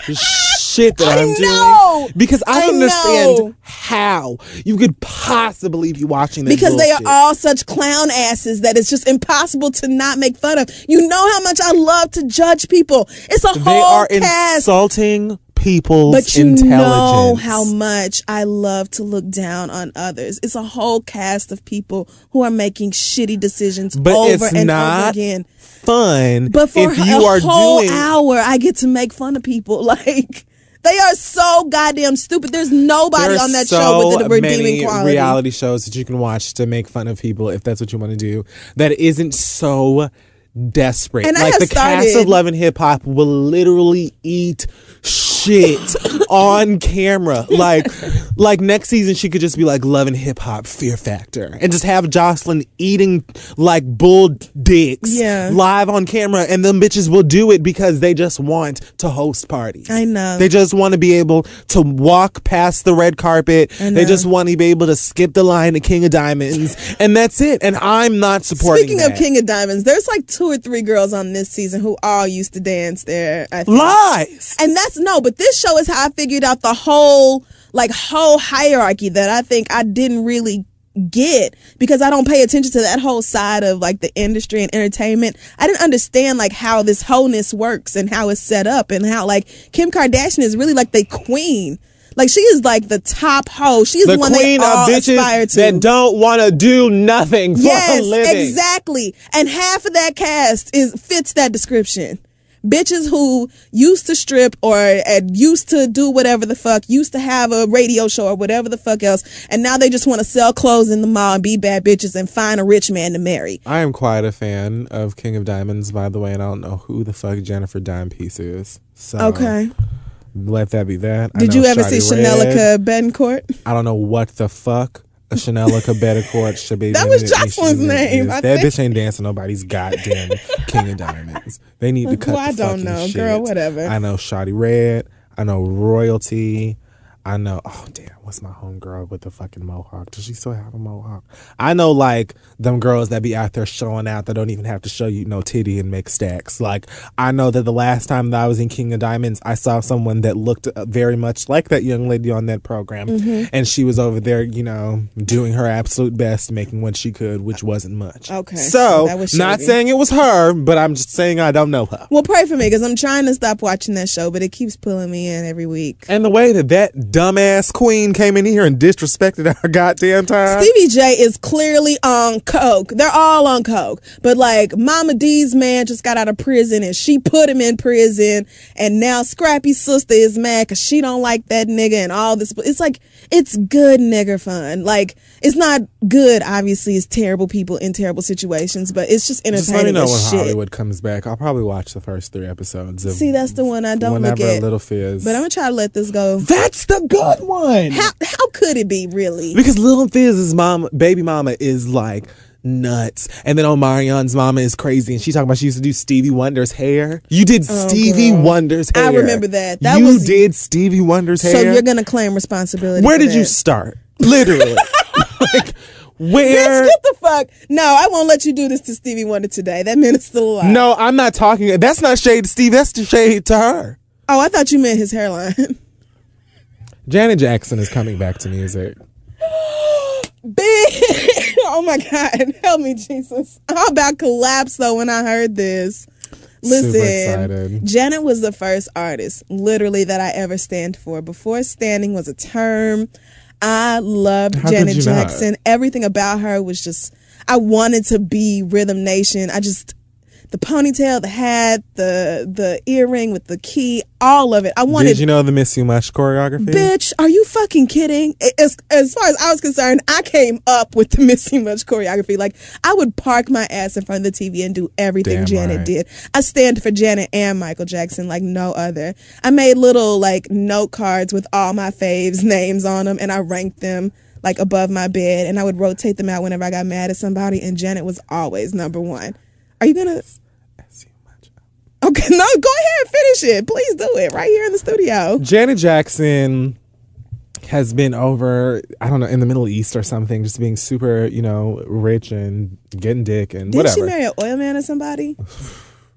shit that I'm doing. Because I don't understand how you could possibly be watching this. Because bullshit. They are all such clown asses that it's just impossible to not make fun of. You know how much I love to judge people. It's a whole cast. They are insulting people's intelligence. But you know how much I love to look down on others. It's a whole cast of people who are making shitty decisions over and over again. Fun, but for a whole hour, I get to make fun of people. Like, they are so goddamn stupid. There's nobody on that show with a redeeming quality. Reality shows that you can watch to make fun of people if that's what you want to do. That isn't so desperate. And like the cast of Love and Hip Hop will literally eat shit on camera. Like next season she could just be like Love and Hip Hop Fear Factor and just have Jocelyn eating like bull dicks live on camera, and them bitches will do it because they just want to host parties. I know. They just want to be able to walk past the red carpet. They just want to be able to skip the line to King of Diamonds, and that's it. And I'm not supporting Speaking of King of Diamonds, there's like 2 or 3 girls on this season who all used to dance there. I think. Lies! And that's, no, but this show is how I figured out the whole hierarchy that I think I didn't really get, because I don't pay attention to that whole side of like the industry and entertainment. I didn't understand like how this wholeness works and how it's set up, and how like Kim Kardashian is really like the queen. Like, she is like the top hoe. She is the one they all aspire to. That don't want to do nothing for a living. Yes, exactly. And half of that cast fits that description. Bitches who used to strip or used to do whatever the fuck, used to have a radio show or whatever the fuck else, and now they just want to sell clothes in the mall and be bad bitches and find a rich man to marry. I am quite a fan of King of Diamonds, by the way, and I don't know who the fuck Jennifer Dime Piece is. So. Okay. Let that be that. Did you ever see Shanelica Betancourt? I don't know what the fuck a Shanelica Betancourt should be. That was Jocelyn's name. That bitch ain't dancing nobody's goddamn King of Diamonds. They need to cut the fucking shit. I don't know, girl, whatever. I know Shawty Red. I know Royalty. I know, oh damn, what's my homegirl with the fucking mohawk? Does she still have a mohawk? I know like them girls that be out there showing out that don't even have to show you no titty and make stacks. Like, I know that the last time that I was in King of Diamonds, I saw someone that looked very much like that young lady on that program. Mm-hmm. And she was over there, you know, doing her absolute best, making what she could, which wasn't much. Okay. So, not saying it was her, but I'm just saying I don't know her. Well, pray for me, because I'm trying to stop watching that show, but it keeps pulling me in every week. And the way that dumbass queen came in here and disrespected our goddamn time. Stevie J is clearly on coke. They're all on coke. But like Mama D's man just got out of prison and she put him in prison, and now Scrappy's sister is mad because she don't like that nigga and all this. It's like, it's good nigger fun. Like, it's not good, obviously. It's terrible people in terrible situations, but it's just entertaining. Just let me know when Hollywood comes back. I'll probably watch the first 3 episodes. See, that's the one I don't look at. Little Fizz. But I'm gonna try to let this go. That's the good one. How could it be, really? Because Little Fizz's baby mama is like nuts, and then Omarion's mama is crazy, and she talking about she used to do Stevie Wonder's hair. You did Stevie Wonder's hair. I remember that. You did Stevie Wonder's hair. So you're gonna claim responsibility. Where did you start? Literally. Like, where? Bitch, get the fuck. No, I won't let you do this to Stevie Wonder today. That man is still alive. No, I'm not talking. That's not shade to Steve. That's the shade to her. Oh, I thought you meant his hairline. Janet Jackson is coming back to music. Oh my God. Help me, Jesus. I'm about to collapse though when I heard this. Listen, Janet was the first artist literally that I ever stand for. Before standing was a term. I loved Janet Jackson. Everything about her was just, I wanted to be Rhythm Nation. I just, the ponytail, the hat, the earring with the key, all of it. I wanted. Did you know the Miss You Much choreography? Bitch, are you fucking kidding? As far as I was concerned, I came up with the Miss You Much choreography. Like, I would park my ass in front of the TV and do everything Janet did. I stand for Janet and Michael Jackson like no other. I made little like note cards with all my faves' names on them, and I ranked them like above my bed, and I would rotate them out whenever I got mad at somebody, and Janet was always number one. Are you gonna? Okay, no, go ahead and finish it. Please do it right here in the studio. Janet Jackson has been over, I don't know, in the Middle East or something, just being super, you know, rich and getting dick and whatever. Did she marry an oil man or somebody?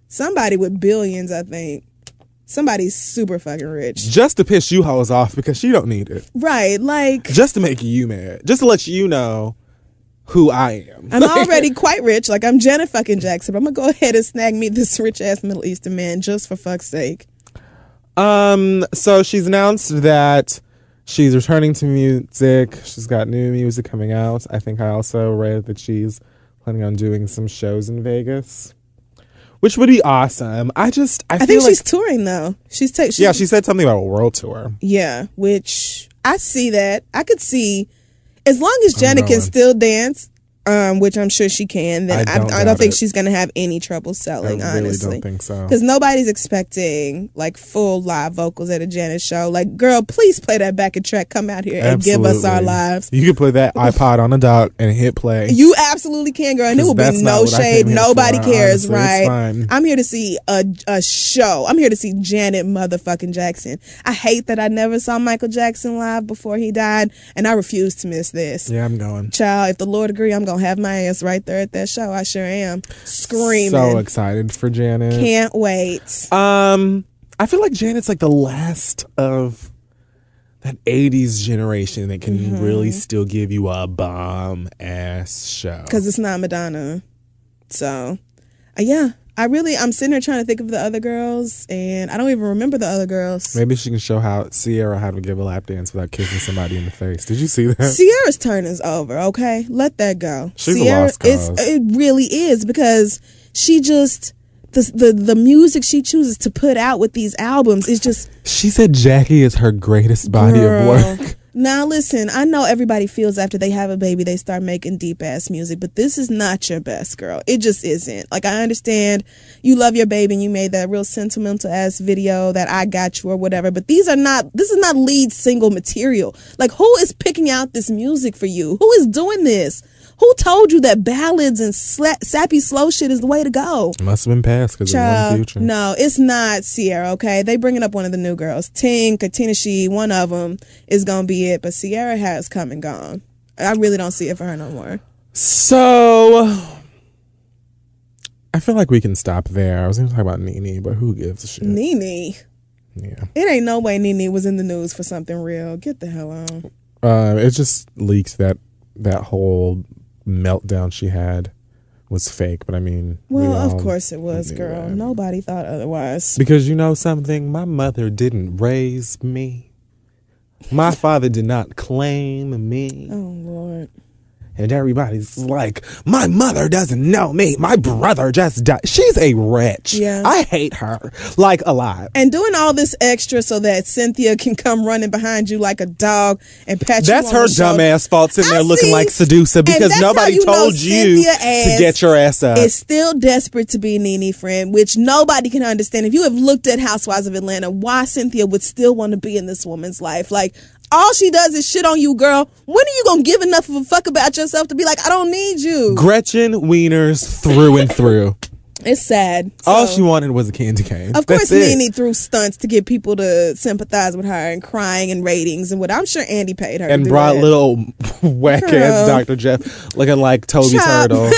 Somebody with billions, I think. Somebody's super fucking rich. Just to piss you hoes off because she don't need it. Right, like... Just to make you mad. Just to let you know who I am. I'm already quite rich. Like, I'm Jenna fucking Jackson. But I'm going to go ahead and snag me this rich-ass Middle Eastern man just for fuck's sake. So she's announced that she's returning to music. She's got new music coming out. I think I also read that she's planning on doing some shows in Vegas. Which would be awesome. I think she's touring though. She said something about a world tour. Yeah, which I see that. I could see, as long as Jenna can still dance, which I'm sure she can. Then I don't think she's gonna have any trouble selling. I really honestly don't think so. Because nobody's expecting like full live vocals at a Jenna show. Like, girl, please play that backing track. Come out here absolutely. And give us our lives. You can play that iPod on a dock and hit play. You absolutely can, girl, and it will be no shade. Nobody cares, honestly, right? It's fine. I'm here to see a show. I'm here to see Janet motherfucking Jackson. I hate that I never saw Michael Jackson live before he died, and I refuse to miss this. Yeah, I'm going. Child, if the Lord agree, I'm gonna have my ass right there at that show. I sure am screaming. So excited for Janet. Can't wait. I feel like Janet's like the last of that 80s generation that can really still give you a bomb ass show. Because it's not Madonna. So yeah. I'm sitting there trying to think of the other girls, and I don't even remember the other girls. Maybe she can show Sierra how to give a lap dance without kissing somebody in the face. Did you see that? Sierra's turn is over, okay? Let that go. She's Sierra, a lost cause. It really is, because she just, the music she chooses to put out with these albums is just... She said Jackie is her greatest body of work. Now, listen, I know everybody feels after they have a baby, they start making deep-ass music, but this is not your best, girl. It just isn't. Like, I understand you love your baby and you made that real sentimental-ass video that I got you or whatever, but this is not lead single material. Like, who is picking out this music for you? Who is doing this? Who told you that ballads and sappy slow shit is the way to go? It must have been past because it's in the future. No, it's not Sierra, okay? They bringing up one of the new girls. Ting, Katina She, one of them is going to be it. But Sierra has come and gone. I really don't see it for her no more. So, I feel like we can stop there. I was going to talk about NeNe, but who gives a shit? NeNe? Yeah. It ain't no way NeNe was in the news for something real. Get the hell on. It just leaked that whole... meltdown she had was fake, but I mean, well, of course it was, girl. That. Nobody thought otherwise. Because you know something, my mother didn't raise me. My father did not claim me. Oh Lord. And everybody's like, my mother doesn't know me. My brother just died. She's a wretch. Yeah. I hate her. Like, a lot. And doing all this extra so that Cynthia can come running behind you like a dog and pat you on the shoulder. That's her dumb ass fault sitting there looking like Sedusa because nobody told you to get your ass up. It's still desperate to be NeNe, friend, which nobody can understand. If you have looked at Housewives of Atlanta, why Cynthia would still want to be in this woman's life. Like, all she does is shit on you, girl. When are you going to give enough of a fuck about yourself to be like, I don't need you? Gretchen Wieners through and through. It's sad. All she wanted was a candy cane. Of course, NeNe threw stunts to get people to sympathize with her and crying and ratings and what. I'm sure Andy paid her. And brought little whack-ass Dr. Jeff looking like Toby Turtle.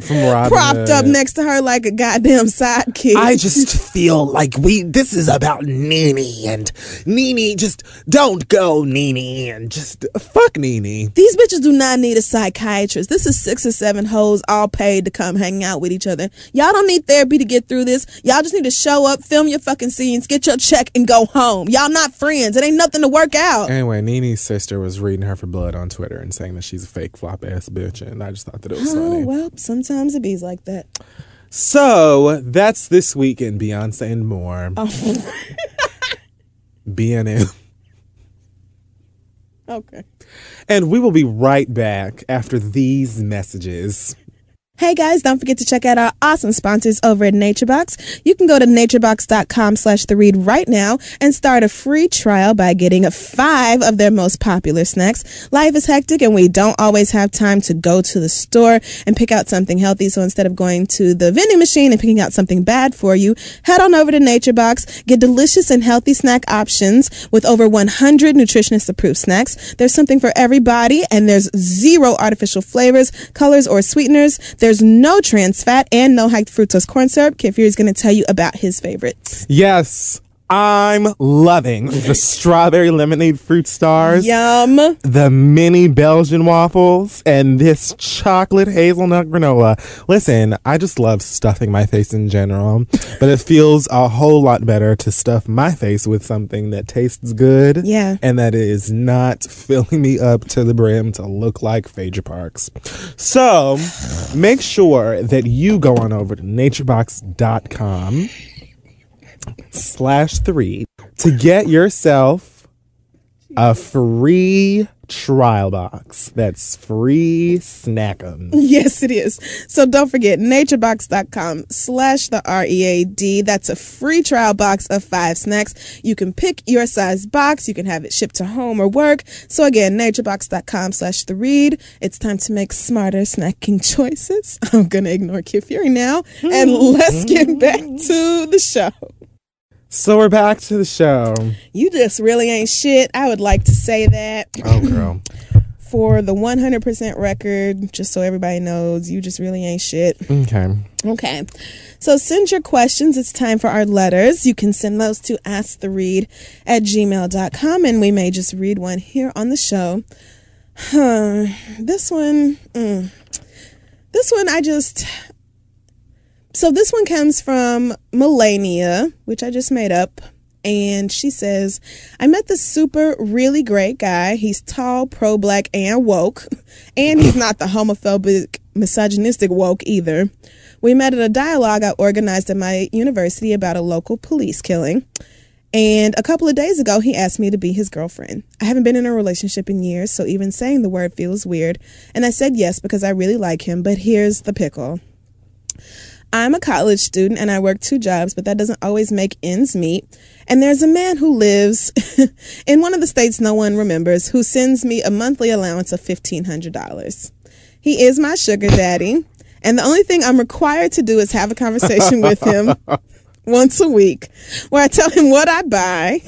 Propped up next to her like a goddamn sidekick. I just feel like this is about NeNe, and NeNe just don't go NeNe, and just fuck NeNe. These bitches do not need a psychiatrist. This is 6 or 7 hoes all paid to come hang out with each other. Y'all don't need therapy to get through this. Y'all just need to show up, film your fucking scenes, get your check, and go home. Y'all not friends. It ain't nothing to work out. Anyway, NeNe's sister was reading her for blood on Twitter and saying that she's a fake flop ass bitch, and I just thought that it was funny. Well, sometimes it bees like that. So that's this week in Beyonce and more. Oh. BNM. Okay. And we will be right back after these messages. Hey guys, don't forget to check out our awesome sponsors over at NatureBox. You can go to naturebox.com/theread right now and start a free trial by getting 5 of their most popular snacks. Life is hectic and we don't always have time to go to the store and pick out something healthy. So instead of going to the vending machine and picking out something bad for you, head on over to NatureBox. Get delicious and healthy snack options with over 100 nutritionist-approved snacks. There's something for everybody, and there's 0 artificial flavors, colors, or sweeteners. There's There's no trans fat and no high fructose corn syrup. Kid Fury's going to tell you about his favorites. Yes. I'm loving the strawberry lemonade fruit stars. Yum. The mini Belgian waffles and this chocolate hazelnut granola. Listen, I just love stuffing my face in general, but it feels a whole lot better to stuff my face with something that tastes good. Yeah. And that is not filling me up to the brim to look like Phaedra Parks. So make sure that you go on over to naturebox.com /3 to get yourself a free trial box. That's free snack'em. Yes, it is. So don't forget naturebox.com /READ. That's a free trial box of 5 snacks. You can pick your size box. You can have it shipped to home or work. So again, naturebox.com /3. It's time to make smarter snacking choices. I'm going to ignore Kid Fury now and let's get back to the show. So we're back to the show. You just really ain't shit. I would like to say that. Oh, girl. For the 100% record, just so everybody knows, you just really ain't shit. Okay. So send your questions. It's time for our letters. You can send those to asktheread@gmail.com, and we may just read one here on the show. So this one comes from Melania, which I just made up, and she says, I met this super really great guy. He's tall, pro-black, and woke, and he's not the homophobic, misogynistic woke either. We met at a dialogue I organized at my university about a local police killing, and a couple of days ago, he asked me to be his girlfriend. I haven't been in a relationship in years, so even saying the word feels weird, and I said yes because I really like him, but here's the pickle. I'm a college student and I work 2 jobs, but that doesn't always make ends meet. And there's a man who lives in one of the states no one remembers who sends me a monthly allowance of $1,500. He is my sugar daddy, and the only thing I'm required to do is have a conversation with him once a week where I tell him what I buy.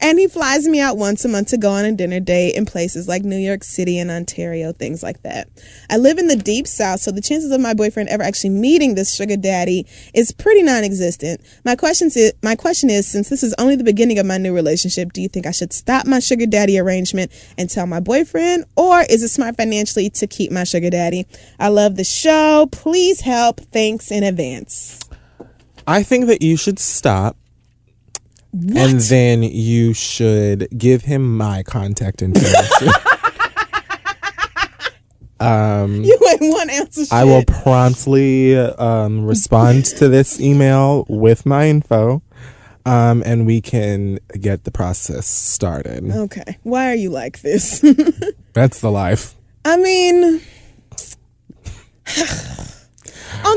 And he flies me out once a month to go on a dinner date in places like New York City and Ontario, things like that. I live in the deep south, so the chances of my boyfriend ever actually meeting this sugar daddy is pretty non-existent. My question is, since this is only the beginning of my new relationship, do you think I should stop my sugar daddy arrangement and tell my boyfriend, or is it smart financially to keep my sugar daddy? I love the show. Please help. Thanks in advance. I think that you should stop. What? And then you should give him my contact information. You ain't one answer shit. I will promptly respond to this email with my info, and we can get the process started. Okay. Why are you like this? That's the life. I mean, on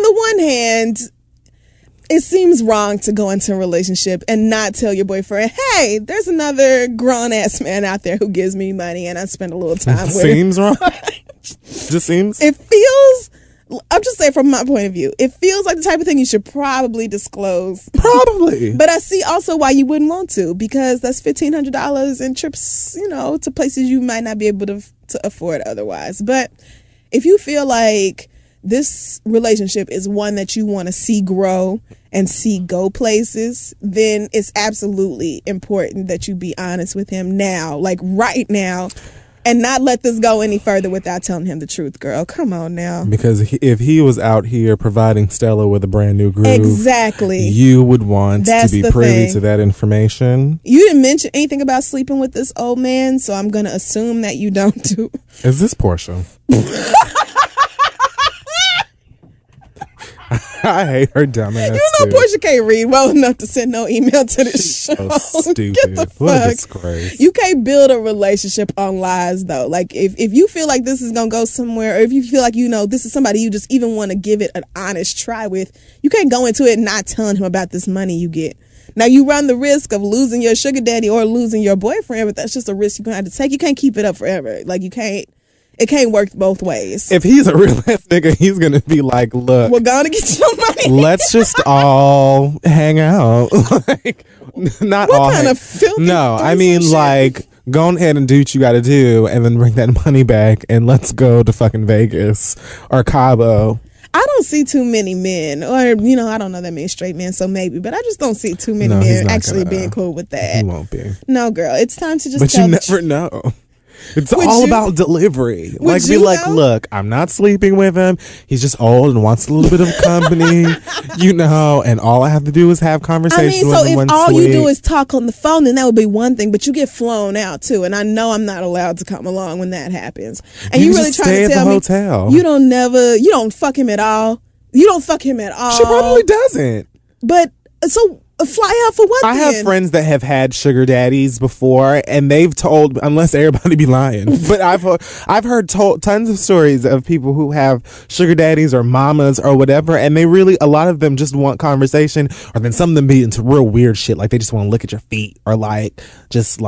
the one hand, it seems wrong to go into a relationship and not tell your boyfriend, hey, there's another grown-ass man out there who gives me money and I spend a little time with him. Seems wrong. Just seems. It feels, I'm just saying from my point of view, it feels like the type of thing you should probably disclose. Probably. But I see also why you wouldn't want to, because that's $1,500 in trips, you know, to places you might not be able to afford otherwise. But if you feel like this relationship is one that you want to see grow and see go places, then it's absolutely important that you be honest with him now, like right now, and not let this go any further without telling him the truth, girl. Come on now. Because if he was out here providing Stella with a brand new groove, exactly, you would want to be privy to that information. You didn't mention anything about sleeping with this old man, so I'm going to assume that you don't do. Is this Portia? I hate her dumb ass. You know, too. Portia can't read well enough to send no email to this show. So stupid. Get the fuck. What a disgrace. You can't build a relationship on lies, though. Like, if you feel like this is going to go somewhere, or if you feel like, you know, this is somebody you just even want to give it an honest try with, you can't go into it not telling him about this money you get. Now, you run the risk of losing your sugar daddy or losing your boyfriend, but that's just a risk you're going to have to take. You can't keep it up forever. Like, you can't. It can't work both ways. If he's a real ass nigga, he's going to be like, look, we're going to get your money. Let's just all hang out. Like, not what all. What kind of filthy? No, I mean, like, go ahead and do what you got to do and then bring that money back and let's go to fucking Vegas or Cabo. I don't see too many men, or, you know, I don't know that many straight men, so maybe, but I just don't see too many men actually being cool with that. He won't be. No, girl, it's time to just tell the truth. But you never know. It's all about delivery. Like, be like, look, I'm not sleeping with him. He's just old and wants a little bit of company, you know, and all I have to do is have conversations with him once a week. I mean, so if all you do is talk on the phone, then that would be one thing, but you get flown out, too, and I know I'm not allowed to come along when that happens. And you really trying to tell me you don't fuck him at all? You don't fuck him at all. She probably doesn't. But, so... fly out for what? I have friends that have had sugar daddies before, and they've told, unless everybody be lying, but I've heard tons of stories of people who have sugar daddies or mamas or whatever, and they really, a lot of them just want conversation, or then some of them be into real weird shit, like they just want to look at your feet or like just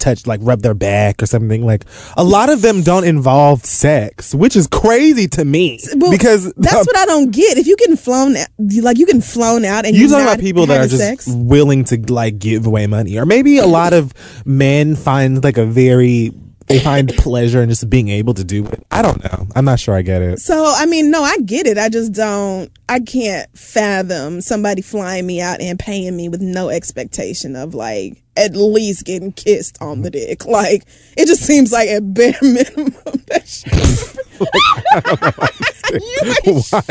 touch, like rub their back or something. Like a lot of them don't involve sex, which is crazy to me, well, because that's what I don't get. If you getting flown out, like you getting flown out, and you're talking about people that are just willing to like give away money, or maybe a lot of men find like they find pleasure in just being able to do it. I don't know. I'm not sure I get it. So I mean, no, I get it. I just don't. I can't fathom somebody flying me out and paying me with no expectation of like at least getting kissed on the dick. Like it just seems like at bare minimum that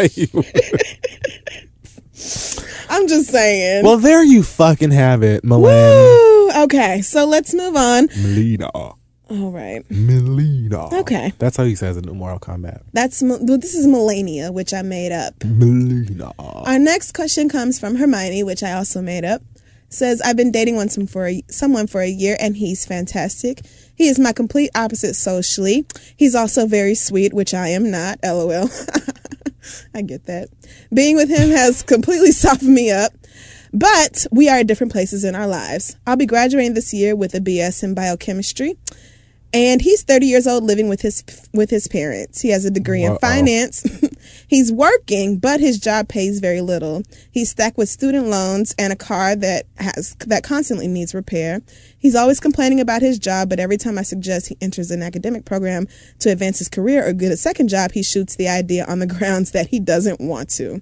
shit. I'm just saying. Well, there you fucking have it, Melina. Woo! Okay, so let's move on. Melina. All right. Melina. Okay. That's how he says it in Mortal Kombat. This is Melania, which I made up. Melina. Our next question comes from Hermione, which I also made up. Says, I've been dating someone for a year, and he's fantastic. He is my complete opposite socially. He's also very sweet, which I am not. LOL. I get that. Being with him has completely softened me up, but we are at different places in our lives. I'll be graduating this year with a BS in biochemistry, and he's 30 years old, living with his parents. He has a degree in finance. He's working, but his job pays very little. He's stacked with student loans and a car that constantly needs repair. He's always complaining about his job, but every time I suggest he enters an academic program to advance his career or get a second job, he shoots the idea on the grounds that he doesn't want to.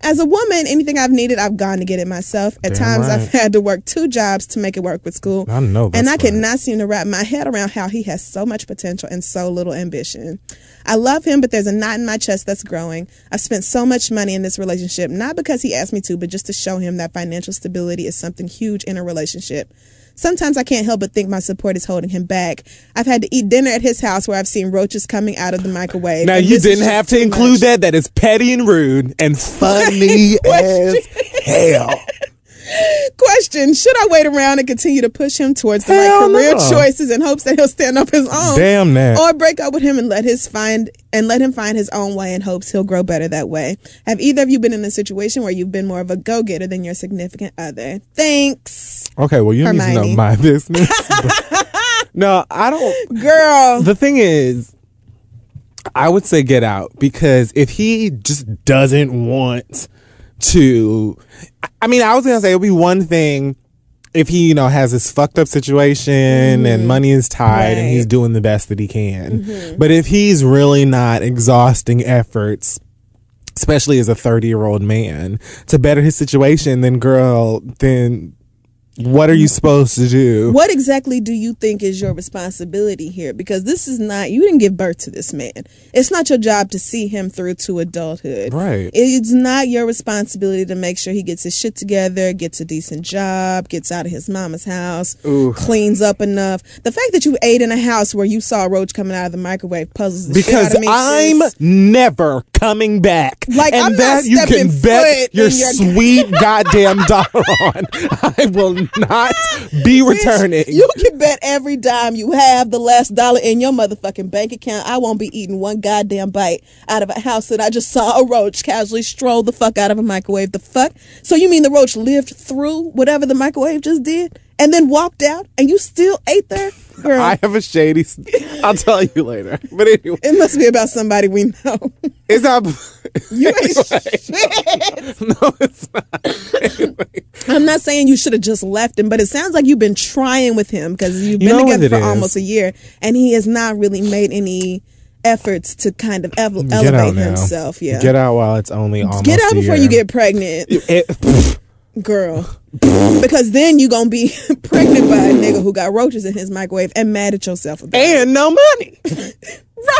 As a woman, anything I've needed, I've gone to get it myself. At times, I've had to work two jobs to make it work with school. I know that's right. Cannot seem to wrap my head around how he has so much potential and so little ambition. I love him, but there's a knot in my chest that's growing. I've spent so much money in this relationship, not because he asked me to, but just to show him that financial stability is something huge in a relationship. Sometimes I can't help but think my support is holding him back. I've had to eat dinner at his house where I've seen roaches coming out of the microwave. Now, you didn't have to include that. That is petty and rude and funny as hell. Question, should I wait around and continue to push him towards the right career choices in hopes that he'll stand up his own? Damn that. Or break up with him and let him find his own way in hopes he'll grow better that way? Have either of you been in a situation where you've been more of a go-getter than your significant other? Thanks. Okay, well, you Hermione. Need to know my business. No, I don't. Girl. The thing is, I would say get out, because if he just doesn't want to... I mean, I was going to say it would be one thing if he, you know, has this fucked up situation and money is tied and he's doing the best that he can. Mm-hmm. But if he's really not exhausting efforts, especially as a 30-year-old man, to better his situation, then girl, then... what are you supposed to do? What exactly do you think is your responsibility here? Because this is not, you didn't give birth to this man. It's not your job to see him through to adulthood. Right. It's not your responsibility to make sure he gets his shit together, gets a decent job, gets out of his mama's house, cleans up enough. The fact that you ate in a house where you saw a roach coming out of the microwave puzzles the shit out of me. Because I'm never coming back. Like, and I'm that not stepping you can bet your sweet goddamn dollar on. I will not be returning. You can bet every dime you have, the last dollar in your motherfucking bank account, I won't be eating one goddamn bite out of a house that I just saw a roach casually stroll the fuck out of a microwave. The fuck? So you mean the roach lived through whatever the microwave just did and then walked out and you still ate there? Girl. I have a shady... I'll tell you later. But anyway. It must be about somebody we know. It's not... You ain't shit. No, it's not. Anyway. I'm not saying you should have just left him, but it sounds like you've been trying with him because you've been together for almost a year, and he has not really made any efforts to kind of elevate himself. Yeah, get out while it's only almost get out before you get pregnant, girl. Because then you gonna be pregnant by a nigga who got roaches in his microwave and mad at yourself about and it. No money.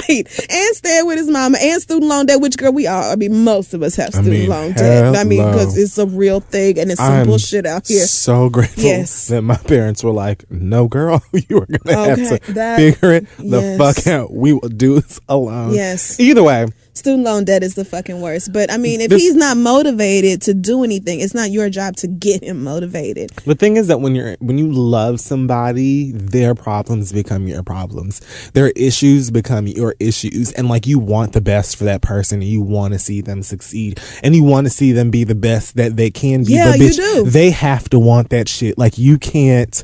Right. And staying with his mama and student loan debt, which, girl, we all, I mean, most of us have student loan debt. I mean, because it's a real thing and it's some bullshit out here. I'm so grateful that my parents were like, no, girl, you are going to have to figure it the fuck out. We will do this alone. Yes. Either way. Student loan debt is the fucking worst. But, I mean, if he's not motivated to do anything, it's not your job to get him motivated. The thing is that when you love somebody, their problems become your problems. Their issues become your issues. And, like, you want the best for that person. And you want to see them succeed. And you want to see them be the best that they can be. Yeah, but, bitch, you do. They have to want that shit. Like, you can't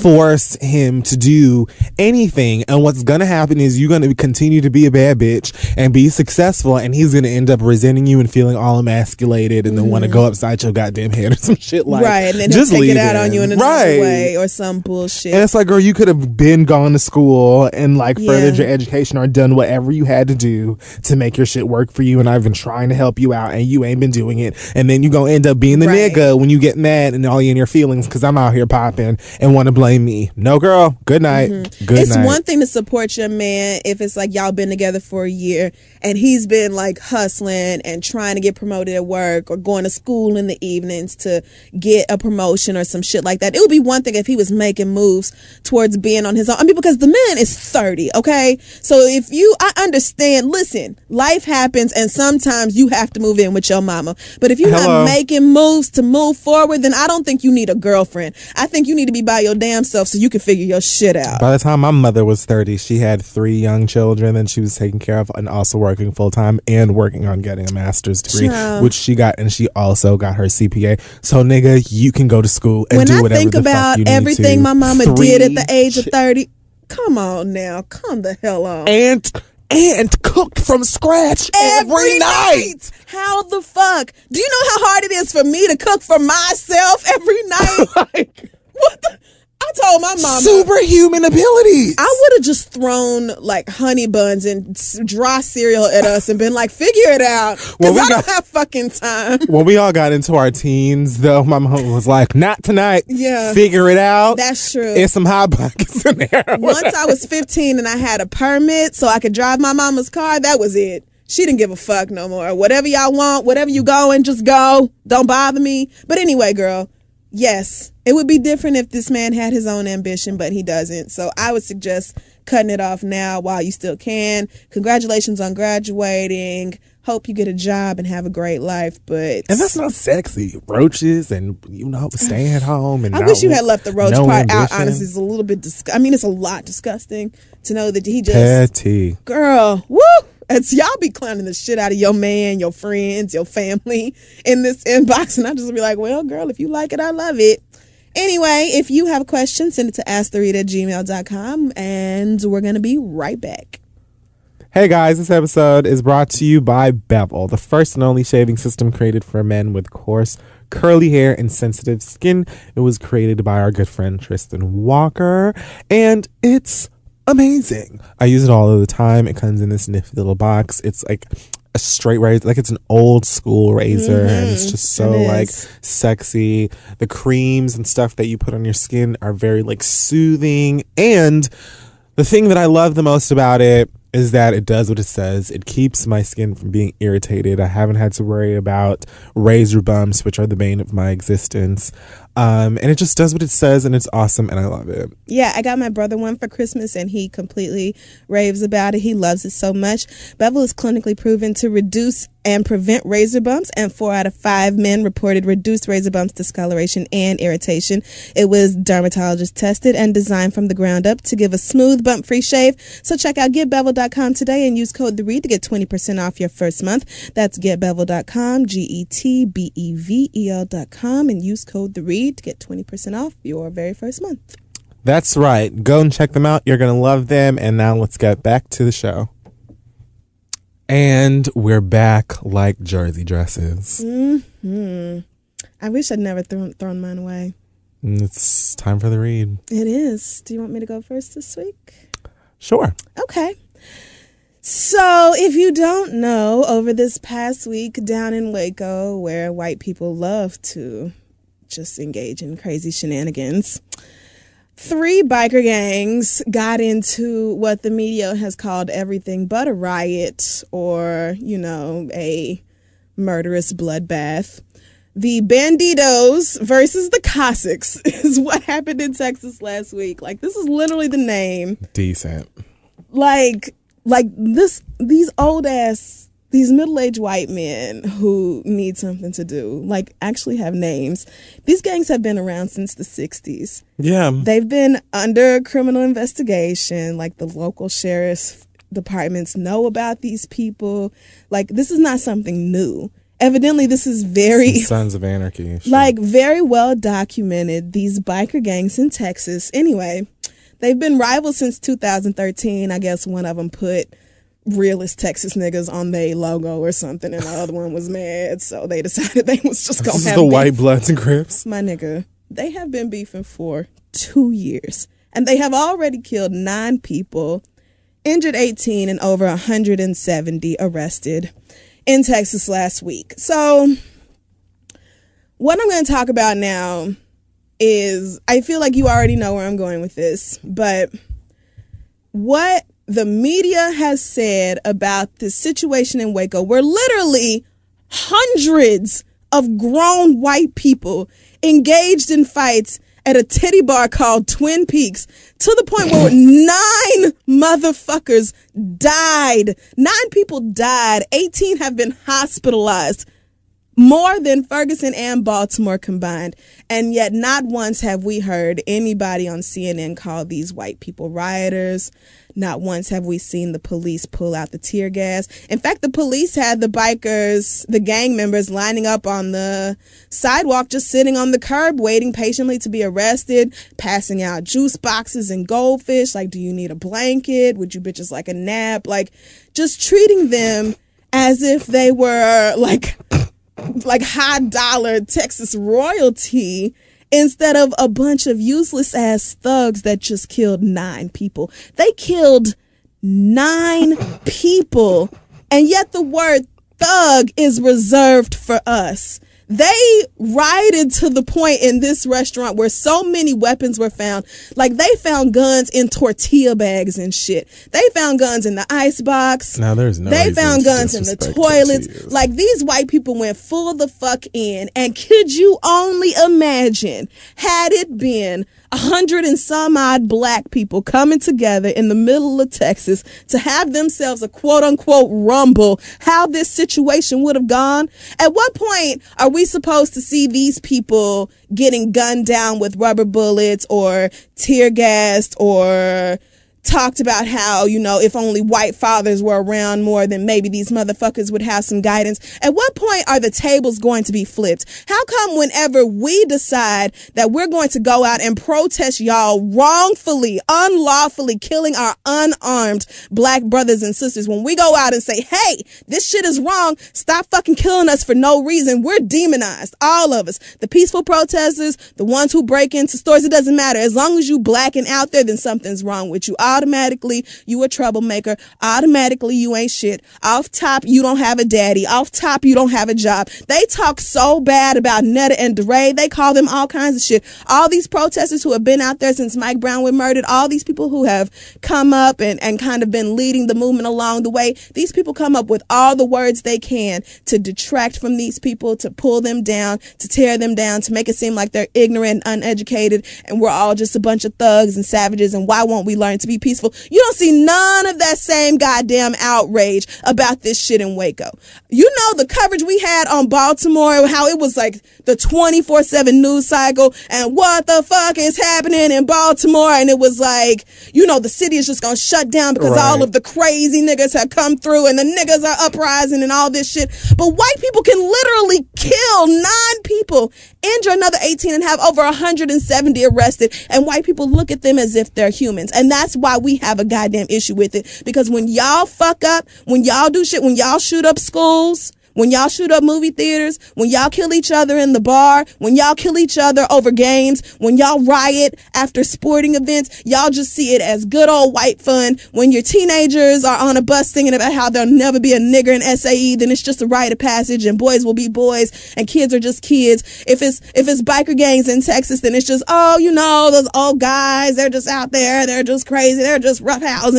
force him to do anything. And what's going to happen is you're going to continue to be a bad bitch and be successful. And he's going to end up resenting you and feeling all emasculated and then want to go upside your goddamn head or some shit like that. Right. And then just take it out on you in another way or some bullshit. And it's like, girl, you could have been gone to school and like furthered your education or done whatever you had to do to make your shit work for you. And I've been trying to help you out and you ain't been doing it. And then you're going to end up being the nigga when you get mad and all you in your feelings because I'm out here popping and want to blame me. No, girl. Good night. Good night. It's one thing to support your man if it's like y'all been together for a year and he's been like hustling and trying to get promoted at work or going to school in the evenings to get a promotion or some shit like that. It would be one thing if he was making moves towards being on his own. I mean, because the man is 30, okay? So if you, I understand, listen, life happens and sometimes you have to move in with your mama. But if you're not making moves to move forward, then I don't think you need a girlfriend. I think you need to be by your damn self so you can figure your shit out. By the time my mother was 30, she had 3 young children and she was taking care of and also working full time and working on getting a master's degree, which she got, and she also got her CPA. So, nigga, you can go to school and do whatever the fuck you need to. When I think about everything my mama did at the age of 30, come on now, come the hell on. And cooked from scratch every night. How the fuck? Do you know how hard it is for me to cook for myself every night? Like, what the? I told my mama. Superhuman abilities. I would have just thrown like honey buns and dry cereal at us and been like, figure it out. Because I don't have fucking time. When we all got into our teens, though, my mom was like, not tonight. Yeah. Figure it out. That's true. It's some hot pockets in there. Once I was 15 and I had a permit so I could drive my mama's car, that was it. She didn't give a fuck no more. Whatever y'all want, whatever you going, just go. Don't bother me. But anyway, girl. Yes, it would be different if this man had his own ambition, but he doesn't. So I would suggest cutting it off now while you still can. Congratulations on graduating. Hope you get a job and have a great life, but... And that's not sexy. Roaches and, you know, staying at home and I wish you had left the roach part out, honestly. It's a little bit... it's a lot disgusting to know that he just... Petty. Girl, woo! It's y'all be clowning the shit out of your man, your friends, your family in this inbox. And I just be like, well, girl, if you like it, I love it. Anyway, if you have questions, send it to asktherita@gmail.com. And we're going to be right back. Hey guys, this episode is brought to you by Bevel, the first and only shaving system created for men with coarse, curly hair and sensitive skin. It was created by our good friend Tristan Walker. And it's amazing. I use it all of the time. It comes in this nifty little box. It's like a straight razor, like it's an old school razor, and it's just so like sexy. The creams and stuff that you put on your skin are very like soothing, and the thing that I love the most about it is that it does what it says. It keeps my skin from being irritated. I haven't had to worry about razor bumps, which are the bane of my existence. And it just does what it says, and it's awesome, and I love it. Yeah, I got my brother one for Christmas, and he completely raves about it. He loves it so much. Bevel is clinically proven to reduce and prevent razor bumps, and 4 out of 5 men reported reduced razor bumps, discoloration, and irritation. It was dermatologist tested and designed from the ground up to give a smooth, bump-free shave. So check out getbevel.com today and use code THEREAD to get 20% off your first month. That's getbevel.com, GETBEVEL.com, and use code THEREAD to get 20% off your very first month. That's right. Go and check them out. You're going to love them. And now let's get back to the show. And we're back like jersey dresses. I wish I'd never thrown mine away. It's time for the read. It is. Do you want me to go first this week? Sure. Okay. So, if you don't know, over this past week down in Waco, where white people love to just engage in crazy shenanigans, 3 biker gangs got into what the media has called everything but a riot or, you know, a murderous bloodbath. The Bandidos versus the Cossacks is what happened in Texas last week. Like, this is literally the name. Decent. Like this, these old ass, these middle-aged white men who need something to do, like, actually have names. These gangs have been around since the 60s. Yeah. They've been under criminal investigation. Like, the local sheriff's departments know about these people. Like, this is not something new. Evidently, this is very... Sons of Anarchy. Shit. Like, very well documented, these biker gangs in Texas. Anyway, they've been rivals since 2013. I guess one of them put realist Texas niggas on their logo or something, and the other one was mad, so they decided they was just going to have the beef. White Bloods and Crips? My nigga, they have been beefing for 2 years, and they have already killed 9 people, injured 18, and over 170 arrested in Texas last week. So what I'm going to talk about now is, I feel like you already know where I'm going with this, but what the media has said about this situation in Waco, where literally hundreds of grown white people engaged in fights at a titty bar called Twin Peaks, to the point where 9 motherfuckers died. 9 people died. 18 have been hospitalized. More than Ferguson and Baltimore combined. And yet not once have we heard anybody on CNN call these white people rioters. Not once have we seen the police pull out the tear gas. In fact, the police had the bikers, the gang members, lining up on the sidewalk, just sitting on the curb, waiting patiently to be arrested, passing out juice boxes and goldfish. Like, do you need a blanket? Would you bitches like a nap? Like, just treating them as if they were like high dollar Texas royalty, instead of a bunch of useless ass thugs that just killed 9 people. They killed 9 people, and yet the word thug is reserved for us. They rioted to the point in this restaurant where so many weapons were found. Like, they found guns in tortilla bags and shit. They found guns in the icebox. Now, there's no They found guns in the toilets. Tortillas. Like, these white people went full the fuck in. And could you only imagine, had it been 100 and some odd black people coming together in the middle of Texas to have themselves a quote unquote rumble, how this situation would have gone? At what point are we supposed to see these people getting gunned down with rubber bullets or tear gassed, or talked about how, you know, if only white fathers were around more, then maybe these motherfuckers would have some guidance? At what point are the tables going to be flipped? How come whenever we decide that we're going to go out and protest y'all wrongfully, unlawfully killing our unarmed black brothers and sisters, when we go out and say, hey, this shit is wrong, stop fucking killing us for no reason, we're demonized, all of us, the peaceful protesters, the ones who break into stores, it doesn't matter, as long as you black and out there, then something's wrong with you. Automatically, you a troublemaker. Automatically, you ain't shit. Off top, you don't have a daddy. Off top, you don't have a job. They talk so bad about Netta and DeRay. They call them all kinds of shit. All these protesters who have been out there since Mike Brown was murdered, all these people who have come up and kind of been leading the movement along the way, these people come up with all the words they can to detract from these people, to pull them down, to tear them down, to make it seem like they're ignorant and uneducated, and we're all just a bunch of thugs and savages, and why won't we learn to be peaceful? You don't see none of that same goddamn outrage about this shit in Waco. You know the coverage we had on Baltimore, how it was like the 24/7 news cycle, and what the fuck is happening in Baltimore? And it was like, you know, the city is just gonna shut down because all of the crazy niggas have come through and the niggas are uprising and all this shit. But white people can literally kill 9 people, injure another 18, and have over 170 arrested, and white people look at them as if they're humans. And that's why we have a goddamn issue with it. Because when y'all fuck up, when y'all do shit, when y'all shoot up schools, When y'all shoot up movie theaters, when y'all kill each other in the bar, when y'all kill each other over games, when y'all riot after sporting events, y'all just see it as good old white fun. When your teenagers are on a bus singing about how there'll never be a nigger in SAE, then it's just a rite of passage and boys will be boys and kids are just kids. If it's biker gangs in Texas, then it's just, oh, you know, those old guys, they're just out there, they're just crazy, they're just roughhousing.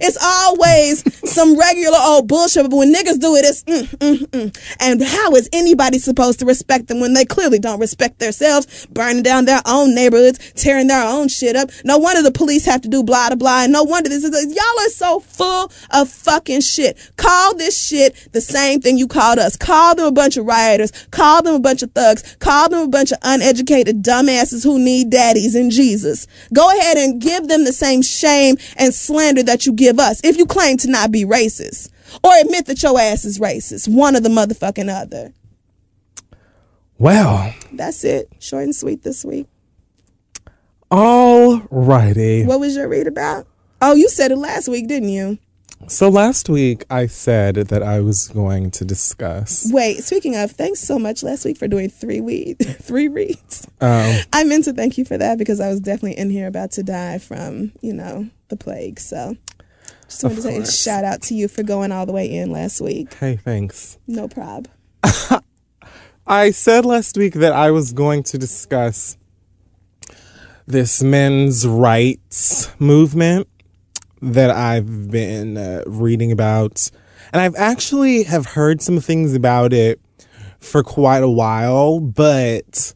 It's always some regular old bullshit, but when niggas do it, it's And how is anybody supposed to respect them when they clearly don't respect themselves, burning down their own neighborhoods, tearing their own shit up? No wonder the police have to do blah, blah, blah. And no wonder this is, y'all are so full of fucking shit. Call this shit the same thing you called us. Call them a bunch of rioters. Call them a bunch of thugs. Call them a bunch of uneducated dumbasses who need daddies and Jesus. Go ahead and give them the same shame and slander that you give us if you claim to not be racist. Or admit that your ass is racist. One or the motherfucking other. Wow. That's it. Short and sweet this week. All righty. What was your read about? Oh, you said it last week, didn't you? So last week I said that I was going to discuss. Wait, speaking of, thanks so much last week for doing three reads. I meant to thank you for that because I was definitely in here about to die from, you know, the plague. So. Just wanted to say a shout out to you for going all the way in last week. Hey, thanks. No prob. I said last week that I was going to discuss this men's rights movement that I've been reading about. And I've actually have heard some things about it for quite a while, but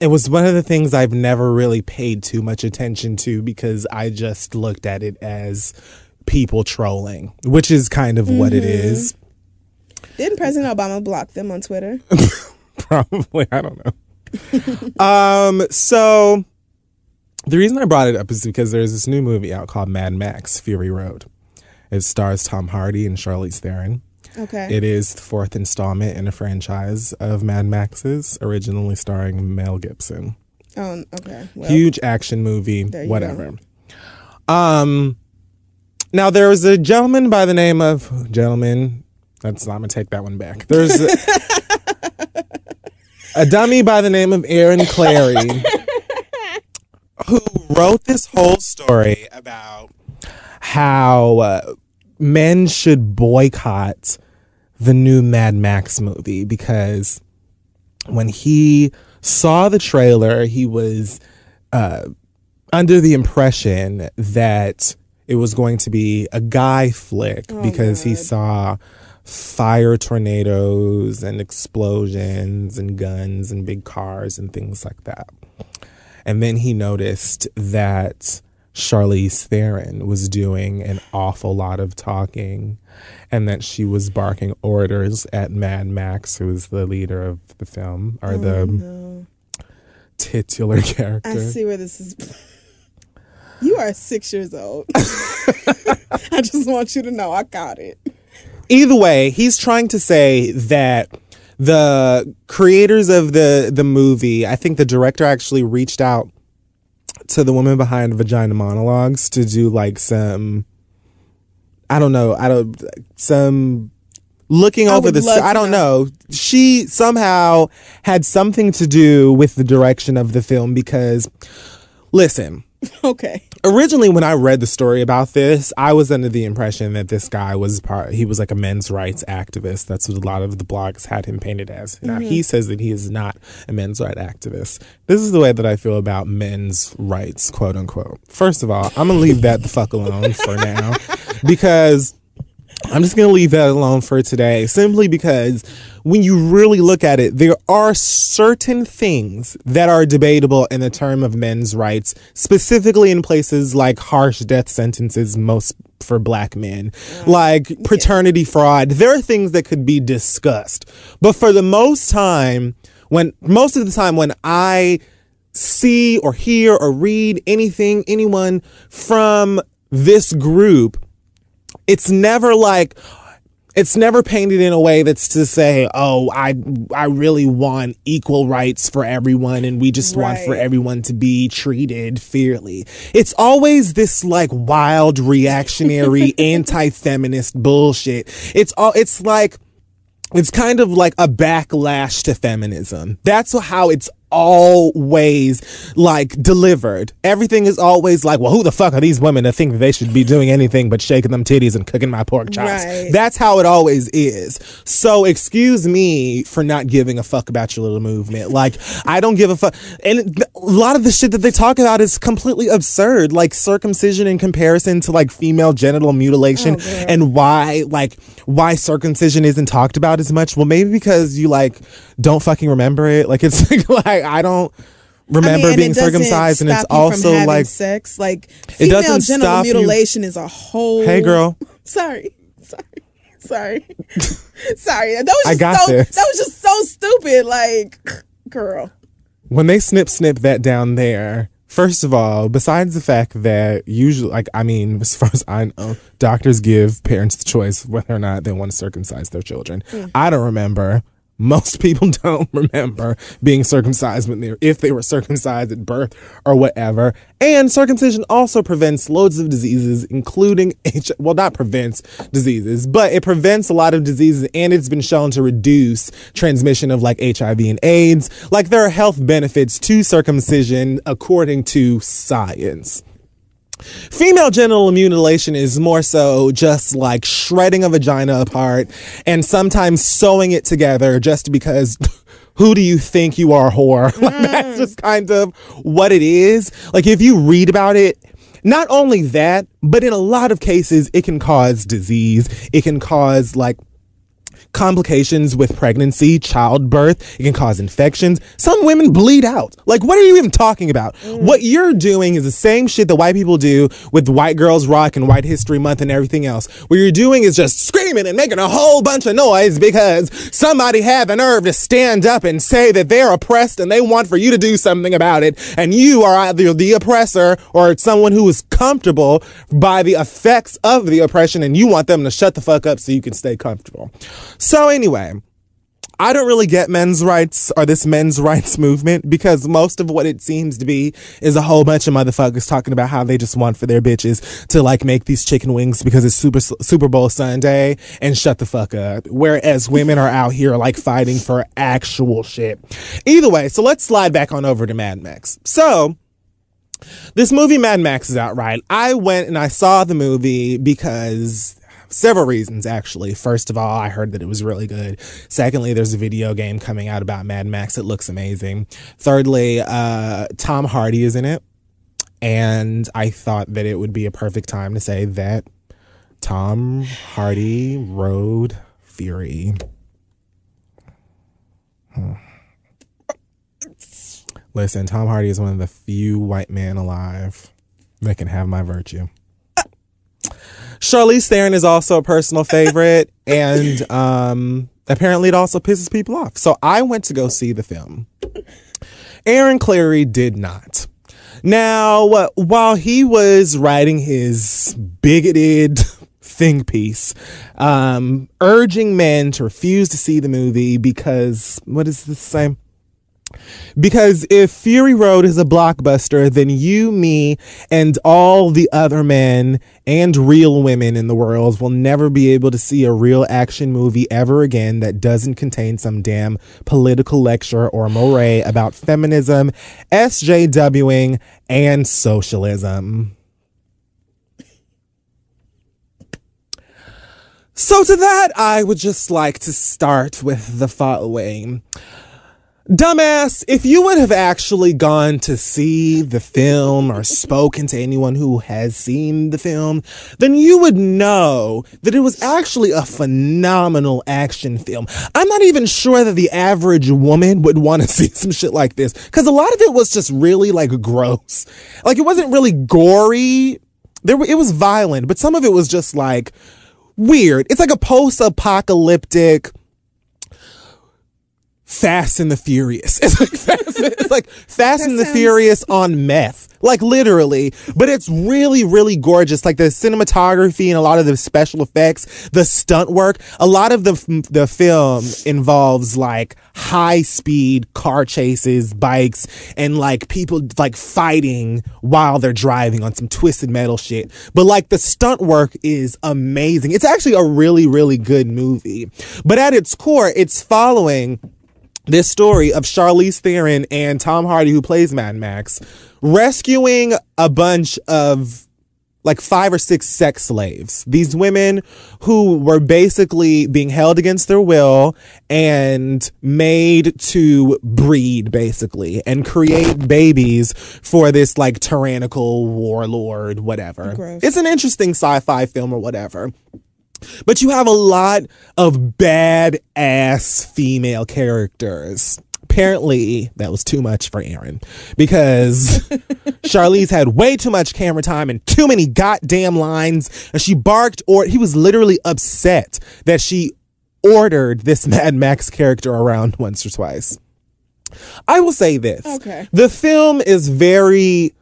it was one of the things I've never really paid too much attention to because I just looked at it as people trolling, which is kind of what it is. Didn't President Obama block them on Twitter? Probably. I don't know. So the reason I brought it up is because there's this new movie out called Mad Max Fury Road. It stars Tom Hardy and Charlize Theron. Okay. It is the fourth installment in a franchise of Mad Maxes, originally starring Mel Gibson. Oh, okay. Well, huge action movie, whatever. Go. Now, there was a gentleman by the name of... Gentleman. That's not... I'm going to take that one back. There's a dummy by the name of Aaron Clary who wrote this whole story about how men should boycott the new Mad Max movie because when he saw the trailer, he was under the impression that it was going to be a guy flick because he saw fire tornadoes and explosions and guns and big cars and things like that. And then he noticed that Charlize Theron was doing an awful lot of talking and that she was barking orders at Mad Max, who is the leader of the film, or titular character. I see where this is... You are 6 years old. I just want you to know I got it. Either way, he's trying to say that the creators of the movie, I think the director actually reached out to the woman behind Vagina Monologues to do like some, I don't know. She somehow had something to do with the direction of the film because, listen. Okay. Originally, when I read the story about this, I was under the impression that this guy was he was like a men's rights activist. That's what a lot of the blogs had him painted as. Now, he says that he is not a men's rights activist. This is the way that I feel about men's rights, quote unquote. First of all, I'm going to leave that the fuck alone for now because I'm just going to leave that alone for today simply because when you really look at it, there are certain things that are debatable in the term of men's rights, specifically in places like harsh death sentences, most for black men, like paternity fraud. There are things that could be discussed. But for the most time, when I see or hear or read anything, anyone from this group, it's never painted in a way that's to say, oh, I really want equal rights for everyone and we just want for everyone to be treated fairly. It's always this like wild reactionary anti-feminist bullshit. It's like It's kind of like a backlash to feminism. That's how it's always like delivered. Everything is always like, well, who the fuck are these women to think that they should be doing anything but shaking them titties and cooking my pork chops? Right. That's how it always is. So excuse me for not giving a fuck about your little movement. Like, I don't give a fuck. And a lot of the shit that they talk about is completely absurd, like circumcision in comparison to like female genital mutilation, and why circumcision isn't talked about as much. Well, maybe because you like don't fucking remember it. Like, it's like, I don't remember being circumcised, and it's also like sex. Like, female genital mutilation is a whole. Hey, girl. Sorry. That was just so stupid. Like, girl. When they snip that down there. First of all, besides the fact that usually, like, I mean, as far as I know, doctors give parents the choice whether or not they want to circumcise their children. Mm. I don't remember. Most people don't remember being circumcised if they were circumcised at birth or whatever. And circumcision also prevents loads of diseases, including not prevents diseases, but it prevents a lot of diseases, and it's been shown to reduce transmission of like HIV and AIDS. Like, there are health benefits to circumcision according to science. Female genital mutilation is more so just like shredding a vagina apart and sometimes sewing it together just because who do you think you are, whore? Like, that's just kind of what it is. Like, if you read about it, not only that, but in a lot of cases, it can cause disease. It can cause like complications with pregnancy, childbirth. It can cause infections. Some women bleed out. Like, what are you even talking about? What you're doing is the same shit that white people do with White Girls Rock and White History Month and everything else. What you're doing is just screaming and making a whole bunch of noise because somebody had the nerve to stand up and say that they're oppressed and they want for you to do something about it, and you are either the oppressor or someone who is comfortable by the effects of the oppression, and you want them to shut the fuck up so you can stay comfortable. So anyway, I don't really get men's rights or this men's rights movement, because most of what it seems to be is a whole bunch of motherfuckers talking about how they just want for their bitches to like make these chicken wings because it's Super Bowl Sunday and shut the fuck up. Whereas women are out here like fighting for actual shit. Either way, so let's slide back on over to Mad Max. So this movie Mad Max is out, right? I went and I saw the movie because... several reasons, actually. First of all, I heard that it was really good. Secondly, there's a video game coming out about Mad Max. It looks amazing. Thirdly, Tom Hardy is in it. And I thought that it would be a perfect time to say that Tom Hardy rode Fury. Listen, Tom Hardy is one of the few white men alive that can have my virtue. Charlize Theron is also a personal favorite, and apparently it also pisses people off. So I went to go see the film. Aaron Clary did not. Now, while he was writing his bigoted think piece, urging men to refuse to see the movie because, what does this say? Because if Fury Road is a blockbuster, then you, me, and all the other men and real women in the world will never be able to see a real action movie ever again that doesn't contain some damn political lecture or moray about feminism, SJWing, and socialism. So to that, I would just like to start with the following. Dumbass, if you would have actually gone to see the film or spoken to anyone who has seen the film, then you would know that it was actually a phenomenal action film. I'm not even sure that the average woman would want to see some shit like this, because a lot of it was just really like gross. Like, it wasn't really gory. It was violent, but some of it was just like weird. It's like a post-apocalyptic Fast and the Furious. It's like Fast and the Furious on meth. like literally. But it's really, really gorgeous. Like the cinematography and a lot of the special effects, the stunt work. A lot of the film involves like high speed car chases, bikes, and like people like fighting while they're driving on some twisted metal shit. But like the stunt work is amazing. It's actually a really, really good movie. But at its core, it's following this story of Charlize Theron and Tom Hardy, who plays Mad Max, rescuing a bunch of like 5 or 6 sex slaves. These women who were basically being held against their will and made to breed basically and create babies for this like tyrannical warlord, whatever. Gross. It's an interesting sci-fi film or whatever. But you have a lot of badass female characters. Apparently, that was too much for Aaron because Charlize had way too much camera time and too many goddamn lines. And she barked, or he was literally upset that she ordered this Mad Max character around once or twice. I will say this. Okay. The film is very...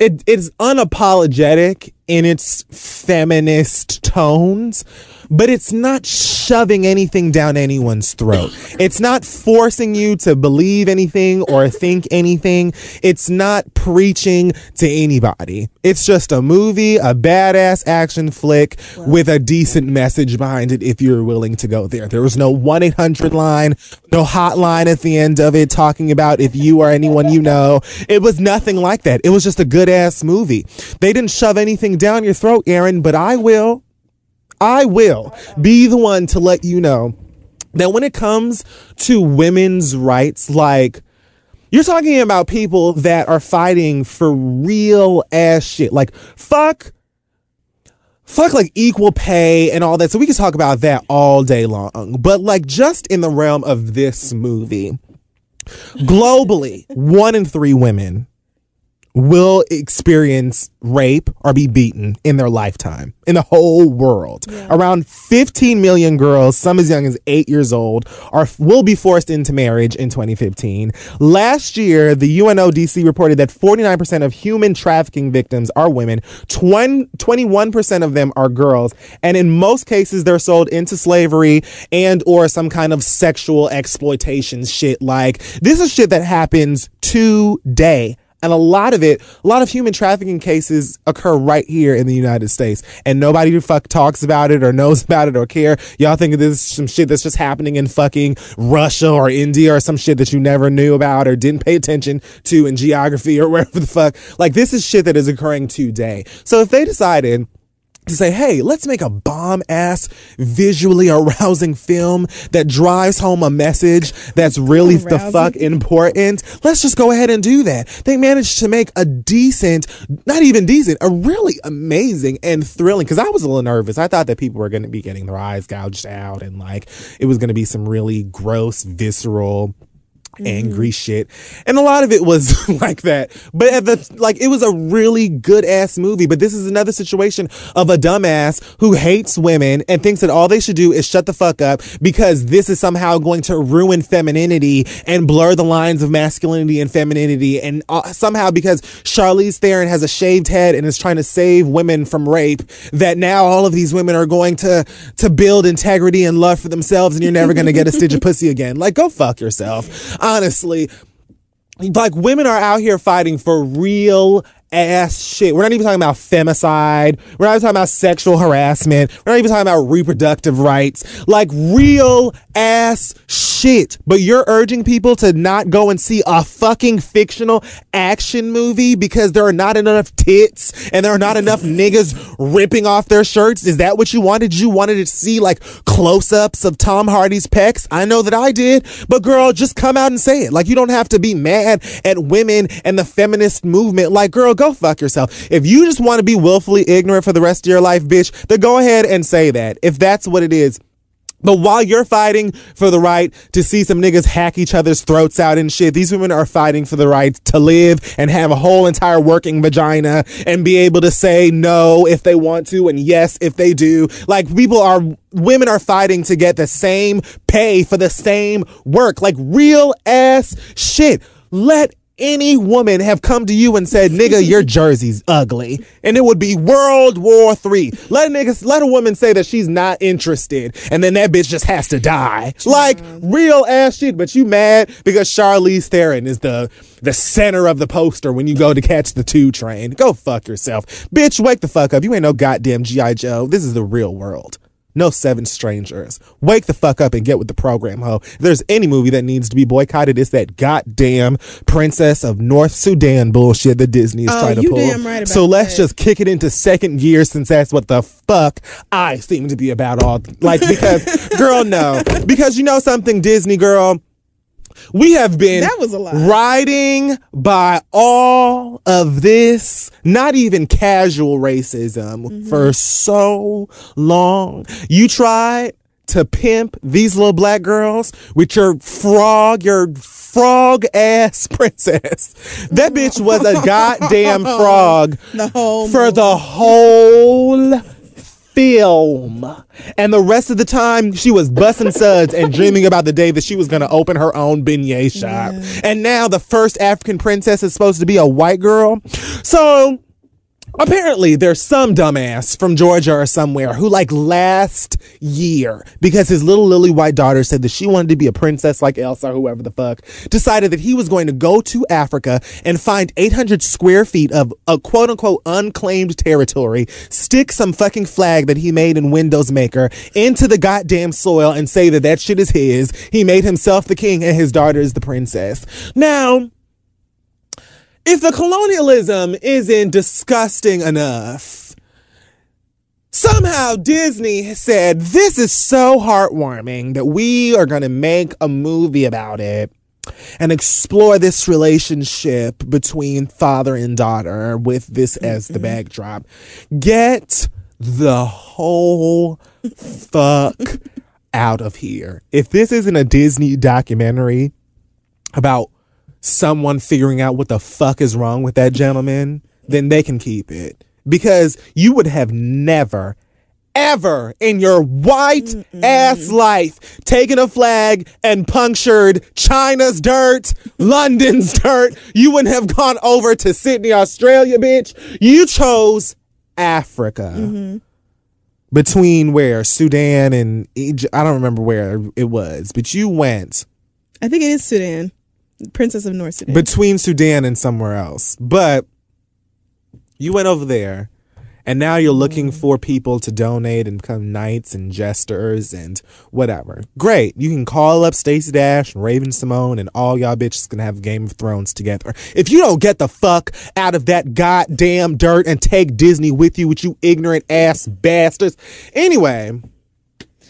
It's unapologetic in its feminist tones, but it's not shoving anything down anyone's throat. It's not forcing you to believe anything or think anything. It's not preaching to anybody. It's just a movie, a badass action flick with a decent message behind it if you're willing to go there. There was no 1-800 line, no hotline at the end of it talking about if you or anyone you know. It was nothing like that. It was just a good-ass movie. They didn't shove anything down your throat, Aaron, but I will be the one to let you know that when it comes to women's rights, like, you're talking about people that are fighting for real ass shit. Like, fuck like equal pay and all that. So we can talk about that all day long. But like, just in the realm of this movie, globally, 1 in 3 women will experience rape or be beaten in their lifetime in the whole world. Yeah. Around 15 million girls, some as young as 8 years old, will be forced into marriage in 2015. Last year, the UNODC reported that 49% of human trafficking victims are women, 21% of them are girls, and in most cases, they're sold into slavery and or some kind of sexual exploitation shit. Like, this is shit that happens today. And a lot of human trafficking cases occur right here in the United States. And nobody who talks about it or knows about it or care. Y'all think this is some shit that's just happening in fucking Russia or India or some shit that you never knew about or didn't pay attention to in geography or wherever the fuck. Like, this is shit that is occurring today. So if they decided to say, hey, let's make a bomb-ass, visually arousing film that drives home a message that's really the fuck important, let's just go ahead and do that. They managed to make a decent, not even decent, a really amazing and thrilling, because I was a little nervous. I thought that people were going to be getting their eyes gouged out and like it was going to be some really gross, visceral, angry shit, and a lot of it was like that, but at the like it was a really good ass movie. But this is another situation of a dumbass who hates women and thinks that all they should do is shut the fuck up because this is somehow going to ruin femininity and blur the lines of masculinity and femininity, and somehow because Charlize Theron has a shaved head and is trying to save women from rape, that now all of these women are going to build integrity and love for themselves, and you're never going to get a stitch of pussy again. Like, go fuck yourself. Honestly, like, women are out here fighting for real ass shit. We're not even talking about femicide. We're not even talking about sexual harassment. We're not even talking about reproductive rights. Like, real ass shit. But you're urging people to not go and see a fucking fictional action movie because there are not enough tits and there are not enough niggas ripping off their shirts. Is that what you wanted? You wanted to see like close-ups of Tom Hardy's pecs? I know that I did, but girl, just come out and say it. Like, you don't have to be mad at women and the feminist movement. Like, girl, go fuck yourself. If you just want to be willfully ignorant for the rest of your life, bitch, then go ahead and say that, if that's what it is. But while you're fighting for the right to see some niggas hack each other's throats out and shit, these women are fighting for the right to live and have a whole entire working vagina and be able to say no if they want to and yes if they do. Like, women are fighting to get the same pay for the same work. Like, real ass shit. Let any woman have come to you and said, nigga, your jersey's ugly, and it would be World War III. Let a woman say that she's not interested, and then that bitch just has to die. Like, real ass shit. But you mad because Charlize Theron is the center of the poster when you go to catch the 2 train. Go fuck yourself. Bitch, wake the fuck up. You ain't no goddamn G.I. Joe. This is the real world. No 7 strangers. Wake the fuck up and get with the program, ho. If there's any movie that needs to be boycotted, it's that goddamn Princess of North Sudan bullshit that Disney is trying to pull. Damn right about so that. Let's just kick it into second gear, since that's what the fuck I seem to be about all. Like, because, girl, no. Because you know something, Disney, girl? We have been riding by all of this, not even casual racism, for so long. You tried to pimp these little black girls with your frog ass princess. That bitch was a goddamn frog the whole film. And the rest of the time, she was busting suds and dreaming about the day that she was going to open her own beignet shop. Yeah. And now the first African princess is supposed to be a white girl. So apparently there's some dumbass from Georgia or somewhere who, like, last year, because his little lily white daughter said that she wanted to be a princess like Elsa or whoever the fuck, decided that he was going to go to Africa and find 800 square feet of a quote unquote unclaimed territory, stick some fucking flag that he made in Windows Maker into the goddamn soil and say that that shit is his. He made himself the king and his daughter is the princess. Now, if the colonialism isn't disgusting enough, somehow Disney said, this is so heartwarming that we are going to make a movie about it and explore this relationship between father and daughter with this as the backdrop. Get the whole fuck out of here. If this isn't a Disney documentary about someone figuring out what the fuck is wrong with that gentleman, then they can keep it. Because you would have never, ever in your white ass life taken a flag and punctured China's dirt, London's dirt. You wouldn't have gone over to Sydney, Australia, bitch. You chose Africa. Between where? Sudan and Egypt. I don't remember where it was, but you went. I think it is Sudan. Princess of North Sudan. Between Sudan and somewhere else. But you went over there, and now you're looking for people to donate and become knights and jesters and whatever. Great. You can call up Stacey Dash and Raven Simone and all y'all bitches can have Game of Thrones together. If you don't get the fuck out of that goddamn dirt and take Disney with you ignorant ass bastards. Anyway,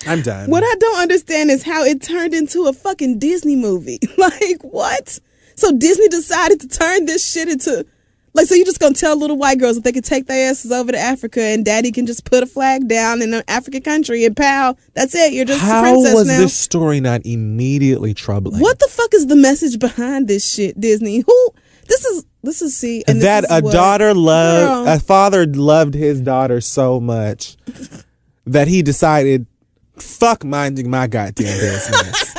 I'm done. What I don't understand is how it turned into a fucking Disney movie. Like, what? So Disney decided to turn this shit into, like, so you're just going to tell little white girls that they can take their asses over to Africa and daddy can just put a flag down in an African country and pow, that's it. You're just a princess now. How was this story not immediately troubling? What the fuck is the message behind this shit, Disney? Who? This is see. And that this is a father loved his daughter so much that he decided, fuck minding my goddamn business.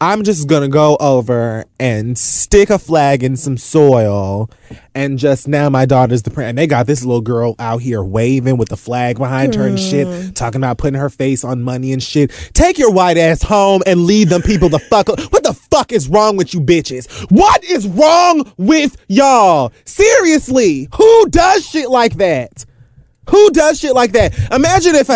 I'm just gonna go over and stick a flag in some soil and just now my daughter's the princess. And they got this little girl out here waving with the flag behind her and shit, talking about putting her face on money and shit. Take your white ass home and leave them people the fuck up. What the fuck is wrong with you bitches? What is wrong with y'all? Seriously, who does shit like that? Who does shit like that? Imagine if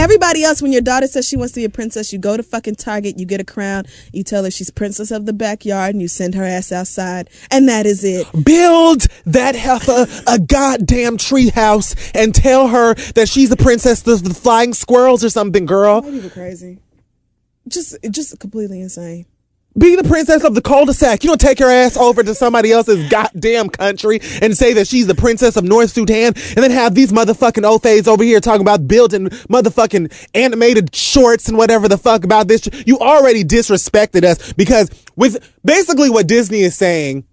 everybody else, when your daughter says she wants to be a princess, you go to fucking Target, you get a crown, you tell her she's princess of the backyard, and you send her ass outside, and that is it. Build that heifer a goddamn treehouse and tell her that she's the princess of the flying squirrels or something, girl. That would be crazy. Just completely insane. Be the princess of the cul-de-sac. You don't take your ass over to somebody else's goddamn country and say that she's the princess of North Sudan and then have these motherfucking ofays over here talking about building motherfucking animated shorts and whatever the fuck about this. You already disrespected us because with basically what Disney is saying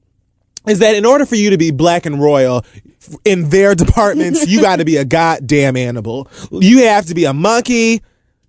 is that in order for you to be black and royal in their departments, you got to be a goddamn animal. You have to be a monkey,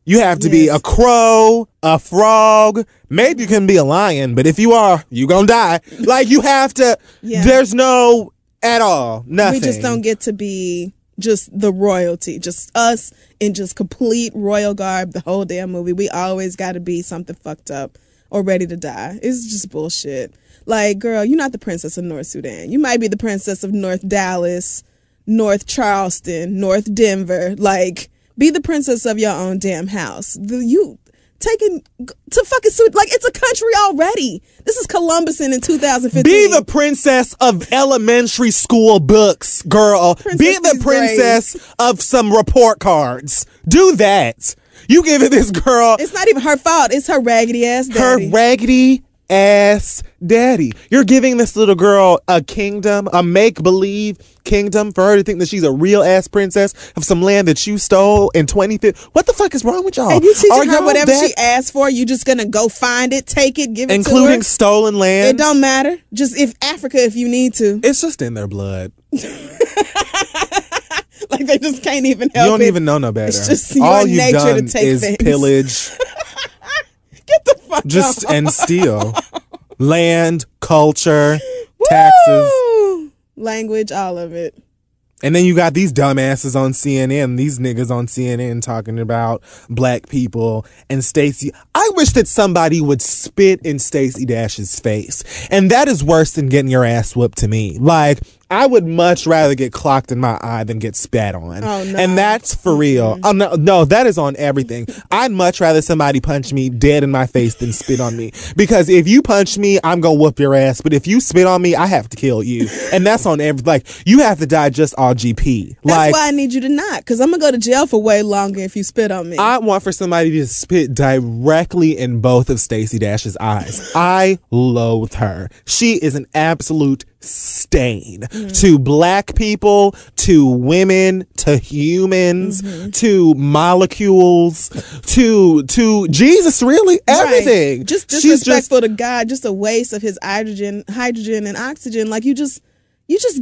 You have to be a crow, a frog. Maybe you can be a lion, but if you are, you're going to die. Like, you have to. Yeah. There's no at all. Nothing. We just don't get to be just the royalty. Just us in just complete royal garb the whole damn movie. We always got to be something fucked up or ready to die. It's just bullshit. Like, girl, you're not the princess of North Sudan. You might be the princess of North Dallas, North Charleston, North Denver. Like, be the princess of your own damn house. You taking to fucking suit like it's a country already. This is Columbus in 2015. Be the princess of elementary school books, girl. Princess be the princess of some report cards. Do that. You give it this girl. It's not even her fault. It's her raggedy ass daddy. Her raggedy ass daddy. You're giving this little girl a kingdom, a make-believe kingdom for her to think that she's a real ass princess of some land that you stole in 2015. What the fuck is wrong with y'all? And you teaching her whatever she asked for, you just gonna go find it, take it, give it to her. Including stolen land. It don't matter. Just if Africa, if you need to. It's just in their blood. Like they just can't even help it. You don't even know no better. It's just all you've done is pillage. Get the fuck out. Just and steal. Land, culture, taxes. Language, all of it. And then you got these dumbasses on CNN, these niggas on CNN talking about black people and Stacey. I wish that somebody would spit in Stacey Dash's face. And that is worse than getting your ass whooped to me. Like, I would much rather get clocked in my eye than get spat on. Oh, no. And that's for real. Oh, no, that is on everything. I'd much rather somebody punch me dead in my face than spit on me. Because if you punch me, I'm going to whoop your ass. But if you spit on me, I have to kill you. And that's on everything. Like, you have to digest all GP. That's like, why I need you to not. Because I'm going to go to jail for way longer if you spit on me. I want for somebody to spit directly in both of Stacey Dash's eyes. I loathe her. She is an absolute stain to black people, to women, to humans, to molecules, to Jesus, really everything. Right. Just disrespectful to God, just a waste of his hydrogen and oxygen. Like you just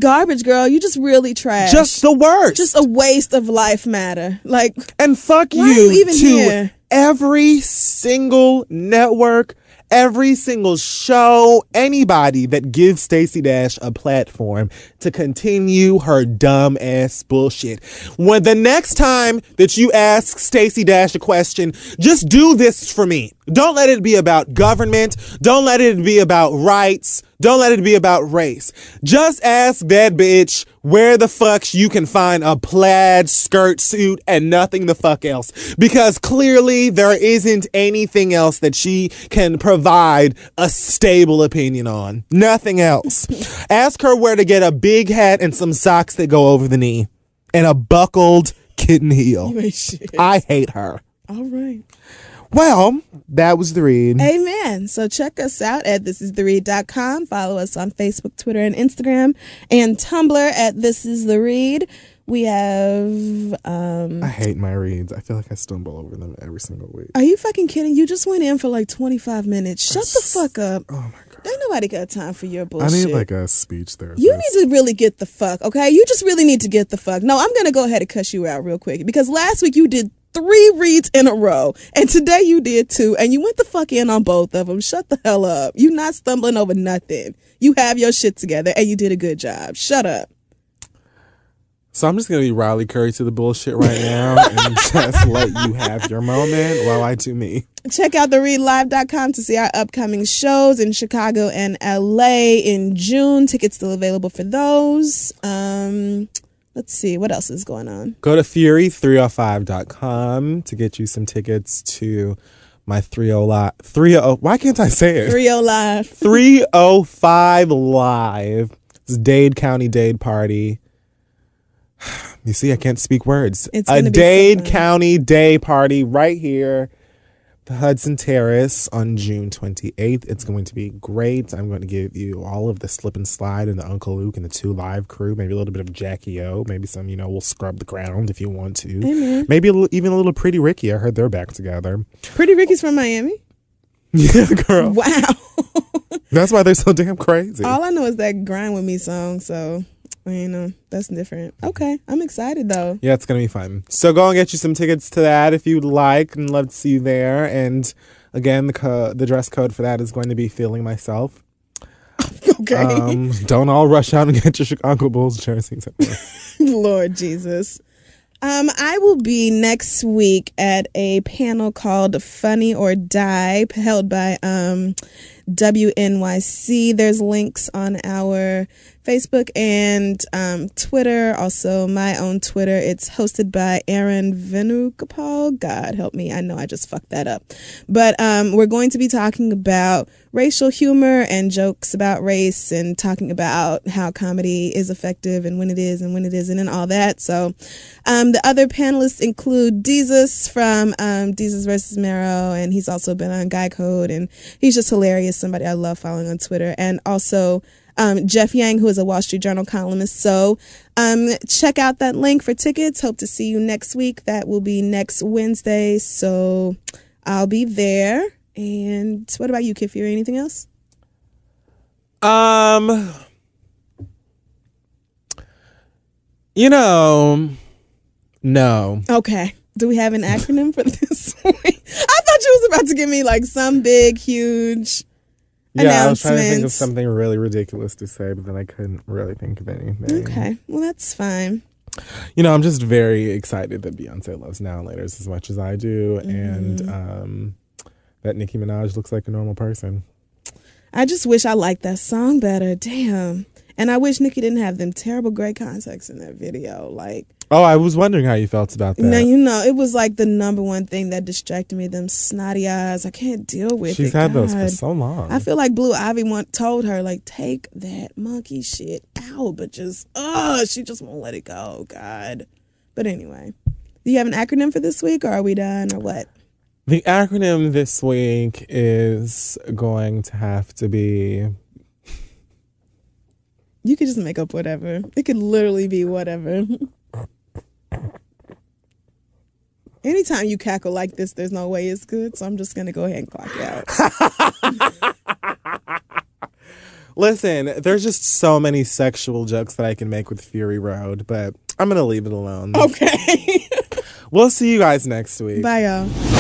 garbage, girl. You just really trash. Just the worst. Just a waste of life matter. Like, and fuck you, even to here? Every single network. Every single show, anybody that gives Stacey Dash a platform to continue her dumb ass bullshit. When the next time that you ask Stacey Dash a question, just do this for me. Don't let it be about government. Don't let it be about rights. Don't let it be about race. Just ask that bitch where the fuck you can find a plaid skirt suit and nothing the fuck else. Because clearly there isn't anything else that she can provide a stable opinion on. Nothing else. Ask her where to get a big hat and some socks that go over the knee. And a buckled kitten heel. I hate her. All right. Well, that was The Read. Amen. So check us out at thisistheread.com. Follow us on Facebook, Twitter, and Instagram. And Tumblr at This Is The Read. We have... I hate my reads. I feel like I stumble over them every single week. Are you fucking kidding? You just went in for like 25 minutes. Shut the fuck up. Oh, my God. Ain't nobody got time for your bullshit. I need like a speech therapist. You need to really get the fuck, okay? You just really need to get the fuck. No, I'm going to go ahead and cuss you out real quick. Because last week you did 3 reads in a row, and today you did 2, and you went the fuck in on both of them. Shut the hell up. You not stumbling over nothing. You have your shit together, and you did a good job. Shut up. So I'm just going to be Riley Curry to the bullshit right now and just let you have your moment while I do me. Check out thereadlive.com to see our upcoming shows in Chicago and LA in June. Tickets still available for those. Let's see. What else is going on? Go to Fury305.com to get you some tickets to my 305 Live. It's Dade County Dade Party. You see, I can't speak words. It's a Dade County Day Party right here. The Hudson Terrace on June 28th. It's going to be great. I'm going to give you all of the Slip and Slide and the Uncle Luke and the 2 Live crew. Maybe a little bit of Jackie O. Maybe some, we'll scrub the ground if you want to. Amen. Maybe even a little Pretty Ricky. I heard they're back together. Pretty Ricky's from Miami? Yeah, girl. Wow. That's why they're so damn crazy. All I know is that Grind With Me song, so... You know, that's different. Okay, I'm excited though. Yeah, it's gonna be fun. So go and get you some tickets to that if you'd like, and love to see you there. And again, the dress code for that is going to be feeling myself. Okay. Don't all rush out and get your Chicago Bulls jerseys. Lord Jesus. I will be next week at a panel called Funny or Die, held by WNYC. There's links on our Facebook and Twitter. Also, my own Twitter. It's hosted by Aaron Venugopal. God help me. I know I just fucked that up. But we're going to be talking about racial humor and jokes about race and talking about how comedy is effective and when it is and when it isn't and all that. So the other panelists include Deezus from Deezus vs. Mero, and he's also been on Guy Code, and he's just hilarious, somebody I love following on Twitter, and also Jeff Yang, who is a Wall Street Journal columnist. So check out that link for tickets. Hope to see you next week. That will be next Wednesday, so I'll be there. And what about you, Kiffi, or anything else? You know, no. Okay. Do we have an acronym for this week? I thought you was about to give me like some big, huge announcement. Yeah, I was trying to think of something really ridiculous to say, but then I couldn't really think of anything. Okay. Well, that's fine. You know, I'm just very excited that Beyonce loves Now and Laters as much as I do. Mm-hmm. And, that Nicki Minaj looks like a normal person. I just wish I liked that song better. Damn. And I wish Nicki didn't have them terrible gray contacts in that video. Like, oh, I was wondering how you felt about that. No, you know, it was like the number one thing that distracted me. Them snotty eyes. I can't deal with it. She's had those for so long. I feel like Blue Ivy told her, like, take that monkey shit out. But just, she just won't let it go. God. But anyway, do you have an acronym for this week, or are we done, or what? The acronym this week is going to have to be... You could just make up whatever. It could literally be whatever. Anytime you cackle like this, there's no way it's good, so I'm just going to go ahead and clock out. Listen, there's just so many sexual jokes that I can make with Fury Road, but I'm going to leave it alone. Okay. We'll see you guys next week. Bye, y'all.